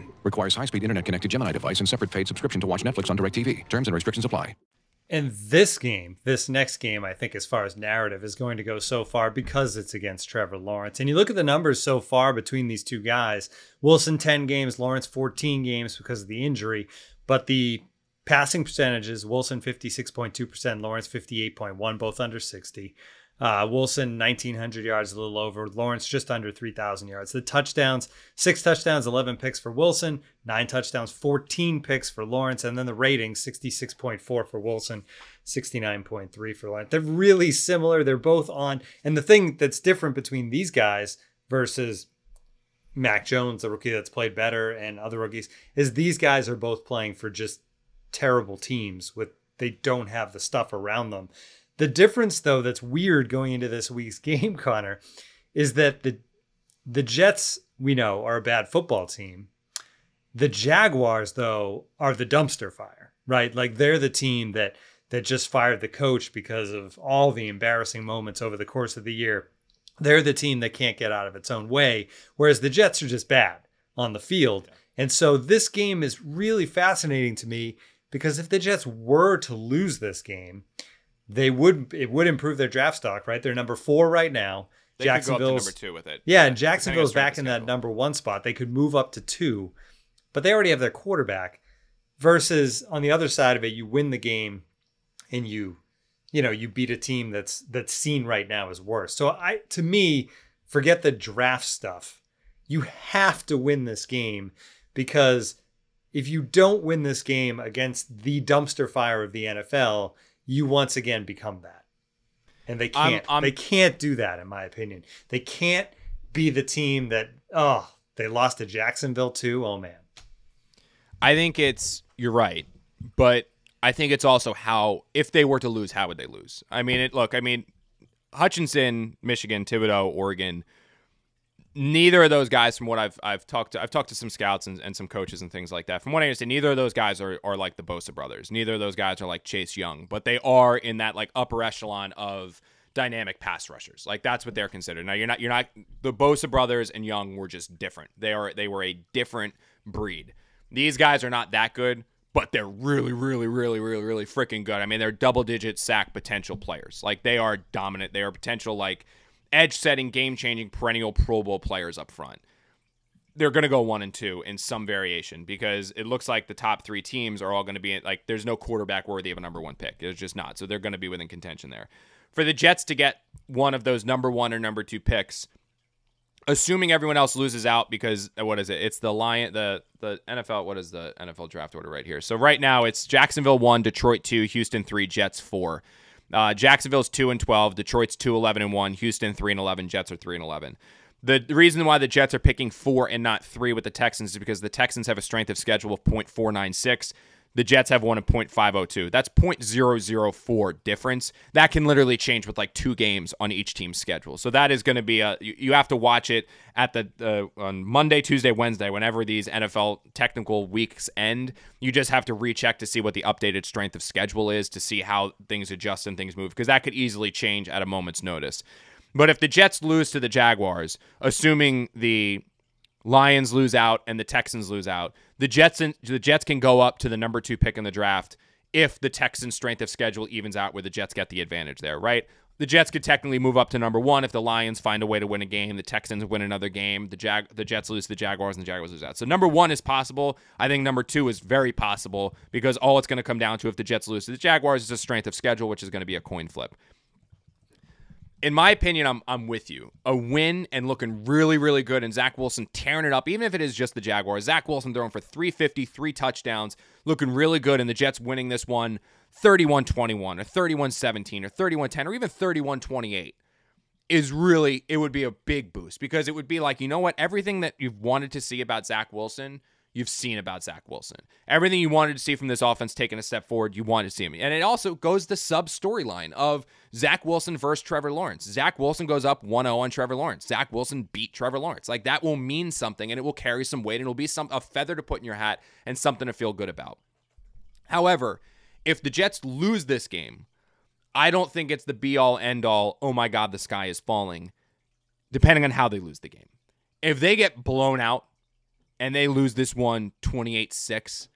Requires high-speed internet-connected Gemini device and separate paid subscription to watch Netflix on DirecTV. Terms and restrictions apply. And this game, this next game, I think as far as narrative is going to go so far because it's against Trevor Lawrence. And you look at the numbers so far between these two guys. Wilson, ten games. Lawrence, fourteen games because of the injury. But the passing percentages, Wilson, fifty-six point two percent. Lawrence, fifty-eight point one percent, both under sixty. Uh, Wilson, nineteen hundred yards, a little over. Lawrence, just under three thousand yards. The touchdowns, six touchdowns, eleven picks for Wilson, nine touchdowns, fourteen picks for Lawrence. And then the rating, sixty-six point four for Wilson, sixty-nine point three for Lawrence. They're really similar. They're both on. And the thing that's different between these guys versus Mac Jones, the rookie that's played better, and other rookies, is these guys are both playing for just terrible teams. With they don't have the stuff around them. The difference, though, that's weird going into this week's game, Connor, is that the the Jets, we know, are a bad football team. The Jaguars, though, are the dumpster fire, right? Like, they're the team that that just fired the coach because of all the embarrassing moments over the course of the year. They're the team that can't get out of its own way, whereas the Jets are just bad on the field. And so this game is really fascinating to me because if the Jets were to lose this game, They would it would improve their draft stock, right? They're number four right now. They could go up to number two with it. Yeah, and Jacksonville's back in that number one spot. They could move up to two. but they already have their quarterback. Versus on the other side of it, you win the game and you, you know, you beat a team that's that's seen right now as worse. So I, to me, forget the draft stuff. You have to win this game, because if you don't win this game against the dumpster fire of the N F L, you once again become that. And they can't I'm, I'm, they can't do that, in my opinion. They can't be the team that, oh, they lost to Jacksonville too. Oh man. I think it's you're right, but I think it's also how, if they were to lose, how would they lose? I mean, it, look, I mean, Hutchinson, Michigan, Thibodeau, Oregon, neither of those guys, from what I've I've talked to, I've talked to some scouts and, and some coaches and things like that. From what I understand, neither of those guys are, are like the Bosa brothers. Neither of those guys are like Chase Young, but they are in that like upper echelon of dynamic pass rushers. Like that's what they're considered. Now you're not you're not the Bosa brothers and Young were just different. They are they were a different breed. These guys are not that good, but they're really, really, really, really, really freaking good. I mean, they're double-digit sack potential players. Like, they are dominant. They are potential, like, edge-setting, game-changing, perennial Pro Bowl players up front. They're going to go one and two in some variation, because it looks like the top three teams are all going to be, like, there's no quarterback worthy of a number one pick. There's just not. So they're going to be within contention there. For the Jets to get one of those number one or number two picks, assuming everyone else loses out, because what is it? It's the Lion, the the N F L. What is the N F L draft order right here? So right now it's Jacksonville one, Detroit two, Houston three, Jets four. Uh, Jacksonville's two and twelve, Detroit's two eleven and one, Houston three and eleven, Jets are three and eleven. The reason why the Jets are picking four and not three with the Texans is because the Texans have a strength of schedule of point four nine six. The Jets have one of point five oh two. That's point zero zero four difference. That can literally change with like two games on each team's schedule. So that is going to be a you, you have to watch it at the uh, on Monday, Tuesday, Wednesday, whenever these N F L technical weeks end. You just have to recheck to see what the updated strength of schedule is, to see how things adjust and things move, because that could easily change at a moment's notice. But if the Jets lose to the Jaguars, assuming the Lions lose out and the Texans lose out, the Jets and the Jets can go up to the number two pick in the draft if the Texans' strength of schedule evens out, where the Jets get the advantage there, right? The Jets could technically move up to number one if the Lions find a way to win a game, the Texans win another game, the Jag- the Jets lose to the Jaguars, and the Jaguars lose out. So number one is possible. I think number two is very possible, because all it's going to come down to if the Jets lose to the Jaguars is a strength of schedule, which is going to be a coin flip. In my opinion, I'm I'm with you. A win and looking really, really good, and Zach Wilson tearing it up, even if it is just the Jaguars. Zach Wilson throwing for three fifty, three touchdowns, looking really good, and the Jets winning this one thirty-one twenty-one or thirty-one seventeen or thirty-one ten or even thirty-one twenty-eight is really, it would be a big boost, because it would be like, you know what, everything that you've wanted to see about Zach Wilson, you've seen about Zach Wilson. Everything you wanted to see from this offense taking a step forward, you wanted to see him. And it also goes the sub-storyline of Zach Wilson versus Trevor Lawrence. Zach Wilson goes up one oh on Trevor Lawrence. Zach Wilson beat Trevor Lawrence. Like, that will mean something, and it will carry some weight, and it'll be some a feather to put in your hat and something to feel good about. However, if the Jets lose this game, I don't think it's the be-all, end-all, oh my God, the sky is falling, depending on how they lose the game. If they get blown out, and they lose this one twenty-eight six,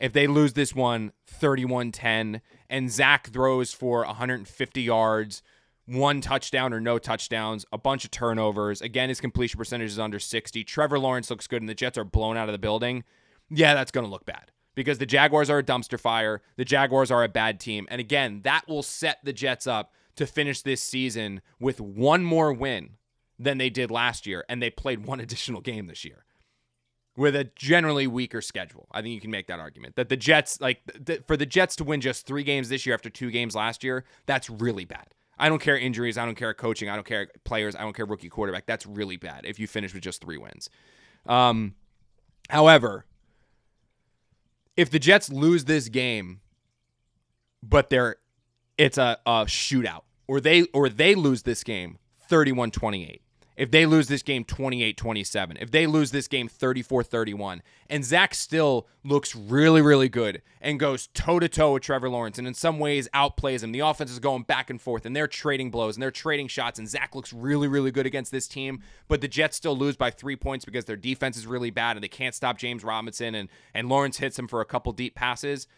if they lose this one thirty-one ten, and Zach throws for one hundred fifty yards, one touchdown or no touchdowns, a bunch of turnovers, again, his completion percentage is under sixty, Trevor Lawrence looks good, and the Jets are blown out of the building, yeah, that's going to look bad, because the Jaguars are a dumpster fire, the Jaguars are a bad team, and again, that will set the Jets up to finish this season with one more win than they did last year, and they played one additional game this year, with a generally weaker schedule. I think you can make that argument that the Jets, like th- for the Jets to win just three games this year after two games last year, that's really bad. I don't care injuries. I don't care coaching. I don't care players. I don't care rookie quarterback. That's really bad if you finish with just three wins. Um, however, if the Jets lose this game, but they're it's a, a shootout, or they or they lose this game thirty-one twenty-eight. If they lose this game twenty-eight twenty-seven, if they lose this game thirty-four thirty-one, and Zach still looks really, really good and goes toe-to-toe with Trevor Lawrence and in some ways outplays him, the offense is going back and forth and they're trading blows and they're trading shots and Zach looks really, really good against this team, but the Jets still lose by three points because their defense is really bad and they can't stop James Robinson and, and Lawrence hits him for a couple deep passes,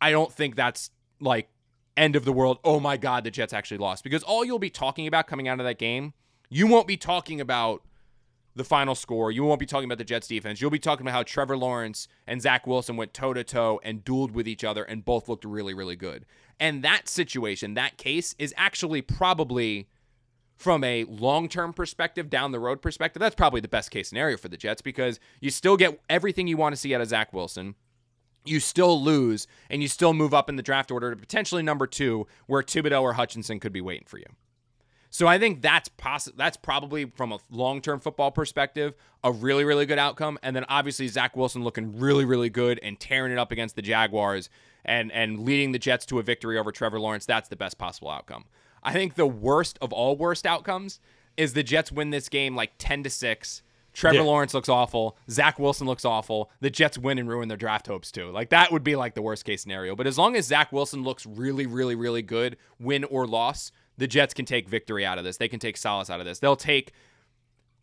I don't think that's like end of the world. Oh my God, the Jets actually lost, because all you'll be talking about coming out of that game, you won't be talking about the final score. You won't be talking about the Jets defense. You'll be talking about how Trevor Lawrence and Zach Wilson went toe-to-toe and dueled with each other and both looked really, really good. And that situation, that case, is actually probably, from a long-term perspective, down-the-road perspective, that's probably the best-case scenario for the Jets, because you still get everything you want to see out of Zach Wilson. You still lose, and you still move up in the draft order to potentially number two, where Thibodeau or Hutchinson could be waiting for you. So I think that's poss- that's probably, from a long-term football perspective, a really, really good outcome. And then obviously Zach Wilson looking really, really good and tearing it up against the Jaguars and, and leading the Jets to a victory over Trevor Lawrence. That's the best possible outcome. I think the worst of all worst outcomes is the Jets win this game like ten to six. Trevor yeah. Lawrence looks awful. Zach Wilson looks awful. The Jets win and ruin their draft hopes too. Like, that would be like the worst case scenario. But as long as Zach Wilson looks really, really, really good, win or loss, the Jets can take victory out of this. They can take solace out of this. They'll take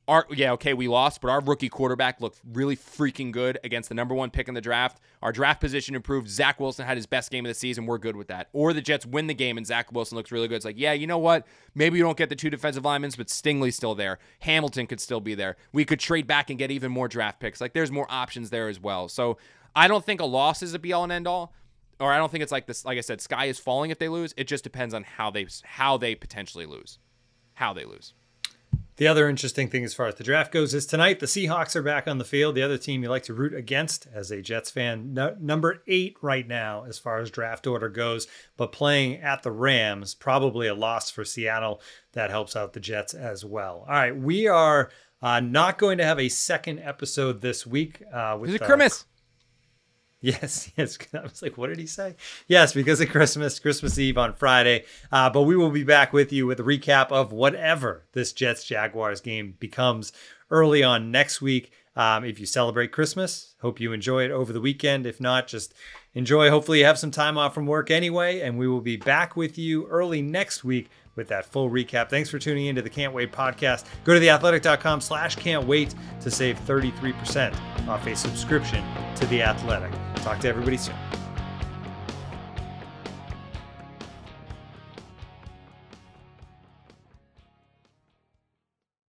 our, yeah, okay, we lost, but our rookie quarterback looked really freaking good against the number one pick in the draft. Our draft position improved. Zach Wilson had his best game of the season. We're good with that. Or the Jets win the game and Zach Wilson looks really good. It's like, yeah, you know what? Maybe you don't get the two defensive linemen, but Stingley's still there. Hamilton could still be there. We could trade back and get even more draft picks. Like, there's more options there as well. So I don't think a loss is a be all and end all. Or I don't think it's like this. Like I said, sky is falling if they lose. It just depends on how they how they potentially lose, how they lose. The other interesting thing as far as the draft goes is tonight the Seahawks are back on the field. The other team you like to root against as a Jets fan, no, number eight right now as far as draft order goes, but playing at the Rams, probably a loss for Seattle. That helps out the Jets as well. All right, we are uh, not going to have a second episode this week. Uh, with the Christmas. Yes, yes. I was like, what did he say? Yes, because of Christmas, Christmas Eve on Friday. Uh, but we will be back with you with a recap of whatever this Jets-Jaguars game becomes early on next week. Um, if you celebrate Christmas, hope you enjoy it over the weekend. If not, just enjoy. Hopefully you have some time off from work anyway. And we will be back with you early next week with that full recap. Thanks for tuning into the Can't Wait podcast. Go to theathletic.com slash can't wait to save thirty-three percent off a subscription to The Athletic. Talk to everybody soon.